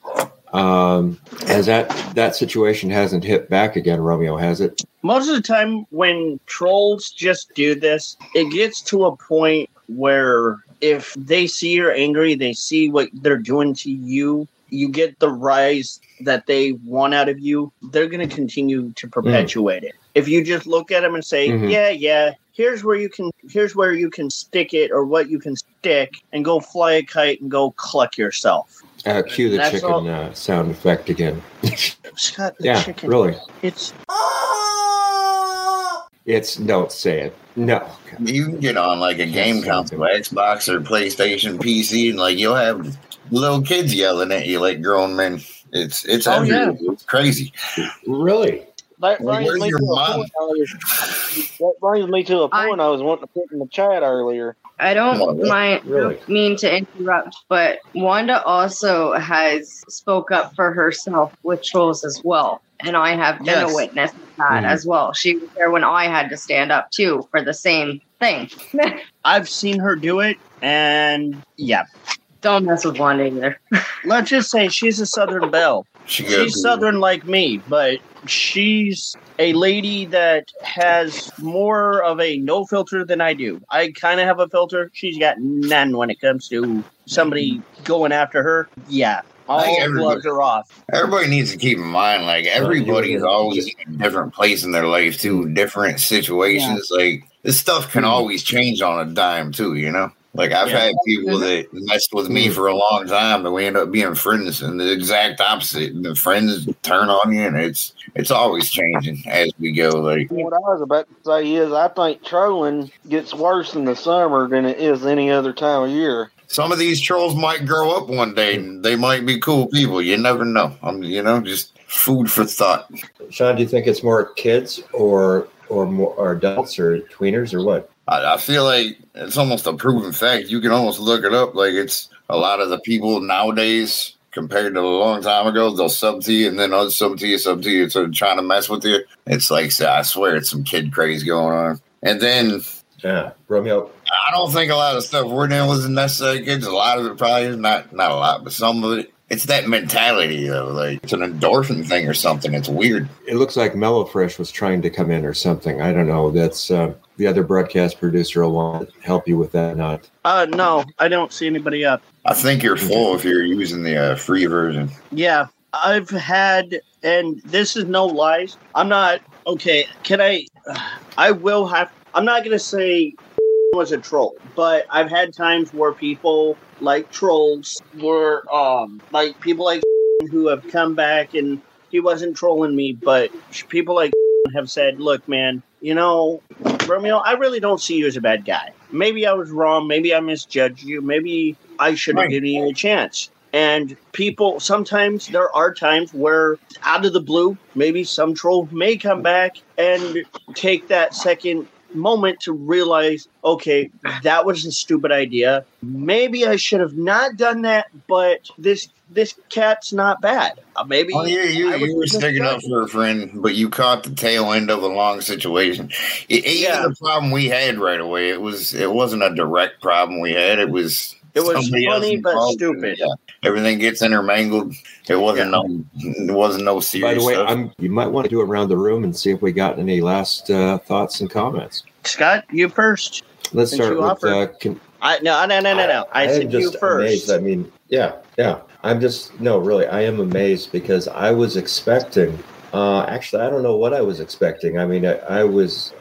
Um, has that that situation hasn't hit back again, Romeo? Has it? Most of the time, when trolls just do this, it gets to a point where if they see you're angry, they see what they're doing to you. You get the rise that they want out of you, they're going to continue to perpetuate mm. it. If you just look at them and say, mm-hmm. yeah, yeah, here's where you can here's where you can stick it or what you can stick and go fly a kite and go cluck yourself. Uh, cue the That's chicken uh, sound effect again. Scott, the yeah, chicken. Really. It's... It's don't say it. No, you can get on like a game console, Xbox or PlayStation, P C, and like you'll have little kids yelling at you like grown men. It's it's oh, yeah. It's crazy. Really? That brings, Where's me your to mom? A point was, that brings me to a point I, I was wanting to put in the chat earlier. I don't oh, mind, really? mean to interrupt, but Wanda also has spoke up for herself with trolls as well. And I have been yes. a witness to that mm-hmm. as well. She was there when I had to stand up, too, for the same thing. I've seen her do it, and yeah. Don't mess with Wanda either. Let's just say she's a Southern belle. She she's Southern it. like me, but she's a lady that has more of a no filter than I do. I kind of have a filter. She's got none when it comes to somebody going after her. Yeah. All gloves are off. Everybody needs to keep in mind, like, everybody's always in a different place in their life, too. Different situations. Yeah. Like, this stuff can always change on a dime, too, you know? Like, I've yeah. had people that messed with me for a long time, and we end up being friends, and the exact opposite. And the friends turn on you, and it's it's always changing as we go. Like, what I was about to say is I think trolling gets worse in the summer than it is any other time of year. Some of these trolls might grow up one day, and they might be cool people. You never know. I'm, you know, just food for thought. Sean, do you think it's more kids or or more or adults or tweeners or what? I, I feel like it's almost a proven fact. You can almost look it up. Like, it's a lot of the people nowadays compared to a long time ago. They'll sub to you, and then I'll sub to you, sub to you, so they're trying to mess with you. It's like, I swear, it's some kid craze going on, and then. Yeah, Romeo. I don't think a lot of stuff we're doing wasn't necessarily kids. A lot of it probably is not, not a lot, but some of it. It's that mentality, though. Like, it's an endorphin thing or something. It's weird. It looks like Mellifresh was trying to come in or something. I don't know. That's uh, the other broadcast producer will help you with that or not. Uh, no, I don't see anybody up. I think you're full if you're using the uh, free version. Yeah, I've had, and this is no lies. I'm not, okay, can I, uh, I will have I'm not going to say was a troll, but I've had times where people like trolls were um, like people like who have come back and he wasn't trolling me, but people like have said, look, man, you know, Romeo, I really don't see you as a bad guy. Maybe I was wrong. Maybe I misjudged you. Maybe I should have right. given you a chance. And people, sometimes there are times where out of the blue, maybe some troll may come back and take that second moment to realize, okay, that was a stupid idea. Maybe I should have not done that, but this this cat's not bad. Uh, maybe oh, yeah, you, you were sticking up for a friend, but you caught the tail end of a long situation. It, it yeah. Even the problem we had right away, it, was, it wasn't a direct problem we had. It was... It was funny but stupid. Yeah. Everything gets intermingled. It wasn't yeah. no, it wasn't no serious. By the way, stuff. I'm, you might want to do around the room and see if we got any last uh, thoughts and comments. Scott, you first. Let's Since start with. Uh, can, I no no no no no. I, I, I said you first. Amazed. I mean, yeah, yeah. I'm just no, really. I am amazed because I was expecting. Uh, actually, I don't know what I was expecting. I mean, I, I was.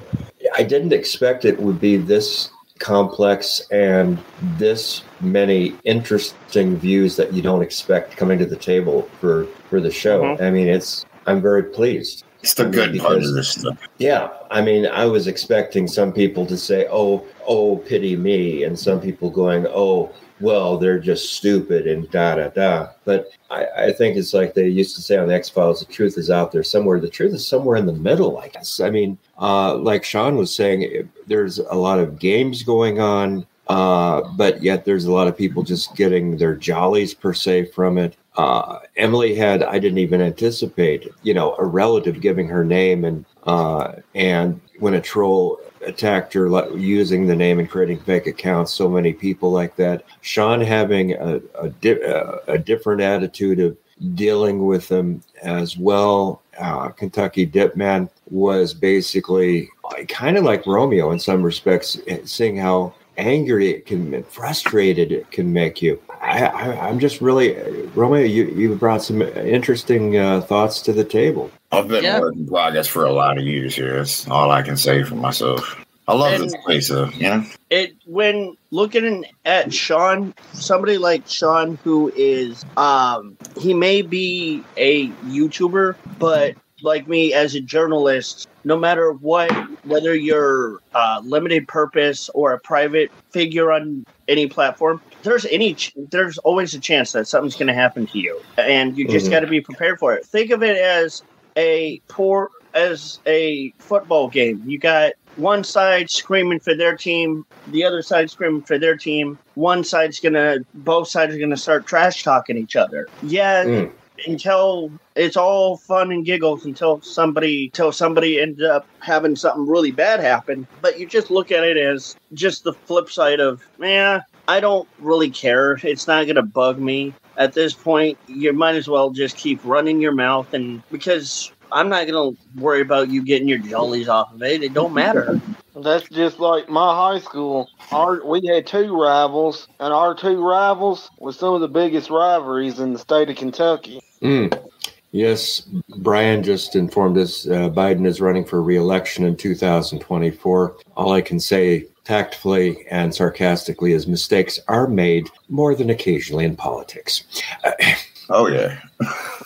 I didn't expect it would be this complex and this many interesting views that you don't expect coming to the table for, for the show. Mm-hmm. I mean, it's, I'm very pleased. It's the good because, part of this stuff. Yeah. I mean, I was expecting some people to say, oh, oh, pity me. And some people going, oh, well, they're just stupid and da, da, da. But I, I think it's like they used to say on the X-Files, the truth is out there somewhere. The truth is somewhere in the middle, I guess. I mean, uh, like Sean was saying, there's a lot of games going on, uh, but yet there's a lot of people just getting their jollies, per se, from it. Uh, Emily had, I didn't even anticipate, you know, a relative giving her name. And uh, and when a troll attacked her using the name and creating fake accounts, so many people like that. Sean having a a, di- a different attitude of dealing with them as well. Uh, Kentucky Dipman was basically kind of like Romeo in some respects, seeing how angry it can and frustrated it can make you. I, I, I'm just really, Romeo, you, you brought some interesting uh, thoughts to the table. I've been yeah. working progress for a lot of years here. That's all I can say for myself. I love and this place, though. Yeah. It when looking at Sean, somebody like Sean, who is, um, he may be a YouTuber, but like me as a journalist, no matter what, whether you're uh, limited purpose or a private figure on any platform, there's any ch- there's always a chance that something's going to happen to you, and you just mm-hmm. got to be prepared for it. Think of it as a poor as a football game. You got one side screaming for their team, the other side screaming for their team. One side's gonna, both sides are gonna start trash talking each other. Yeah, mm. until it's all fun and giggles until somebody, till somebody ends up having something really bad happen. But you just look at it as just the flip side of, yeah, I don't really care. It's not gonna bug me. At this point, you might as well just keep running your mouth, and because I'm not going to worry about you getting your jollies off of it. It don't matter. That's just like my high school. Our, we had two rivals, and our two rivals were some of the biggest rivalries in the state of Kentucky. Mm. Yes, Brian just informed us uh, Biden is running for re-election in two thousand twenty-four. All I can say tactfully and sarcastically is mistakes are made more than occasionally in politics. Uh, oh, yeah.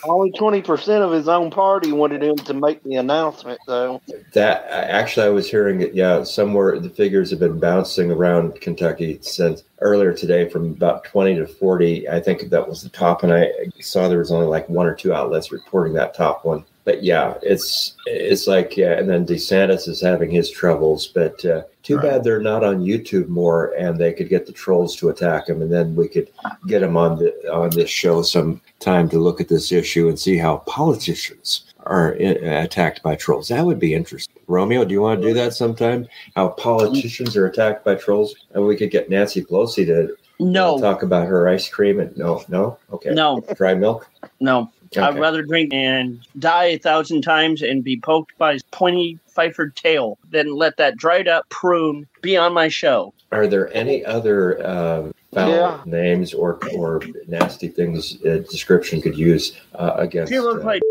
Only twenty percent of his own party wanted him to make the announcement, though. That actually, I was hearing it, yeah, somewhere the figures have been bouncing around Kentucky since earlier today from about twenty to forty. I think that was the top, and I saw there was only like one or two outlets reporting that top one. But yeah, it's it's like, yeah, and then DeSantis is having his troubles, but uh, too right. bad they're not on YouTube more, and they could get the trolls to attack him, and then we could get them on the on this show sometime to look at this issue and see how politicians are in, attacked by trolls. That would be interesting. Romeo, do you want to do that sometime? How politicians are attacked by trolls, and we could get Nancy Pelosi to no. uh, talk about her ice cream and no, no, okay, no dry milk, no. Okay. I'd rather drink and die a thousand times and be poked by his pointy pfeiffered tail than let that dried up prune be on my show. Are there any other um, foul yeah. names or or nasty things a description could use uh, against? She looked uh, like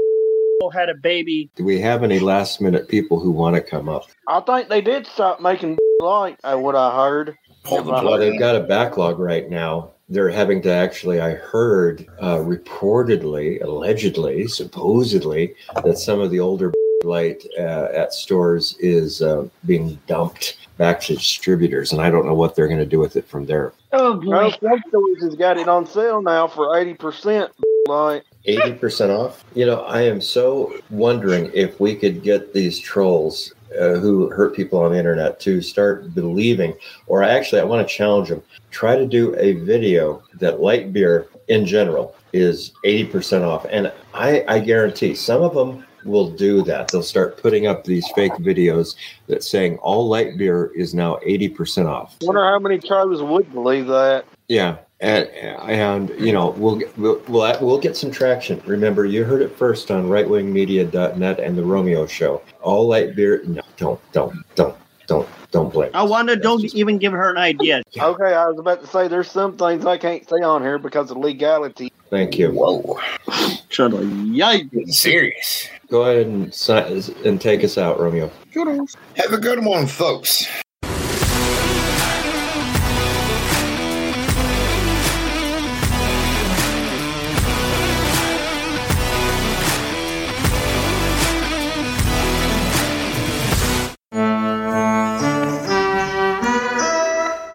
had a baby. Do we have any last minute people who want to come up? I think they did stop making light, uh, what I heard. Pull the well, they've got a backlog right now. They're having to actually, I heard, uh, reportedly, allegedly, supposedly, that some of the older Bud Light uh, at stores is uh, being dumped back to distributors, and I don't know what they're going to do with it from there. Oh, boy. Well, Stores has got it on sale now for eighty percent. Light. eighty percent off? You know, I am so wondering if we could get these trolls uh, who hurt people on the internet to start believing, or actually I want to challenge them, try to do a video that light beer in general is eighty percent off. And I, I guarantee some of them will do that. They'll start putting up these fake videos that saying all light beer is now eighty percent off. I wonder how many tribes would believe that. Yeah. And, and you know, we'll, we'll, we'll, we'll get some traction. Remember, you heard it first on right wing media dot net and The Romeo Show. All light beer. No, don't, don't, don't, don't, don't blame. I Wanda, don't just, even give her an idea. Yeah. Okay, I was about to say there's some things I can't say on here because of legality. Thank you. Whoa. Shut up. Yikes. Serious. Go ahead and, and take us out, Romeo. Have a good one, folks.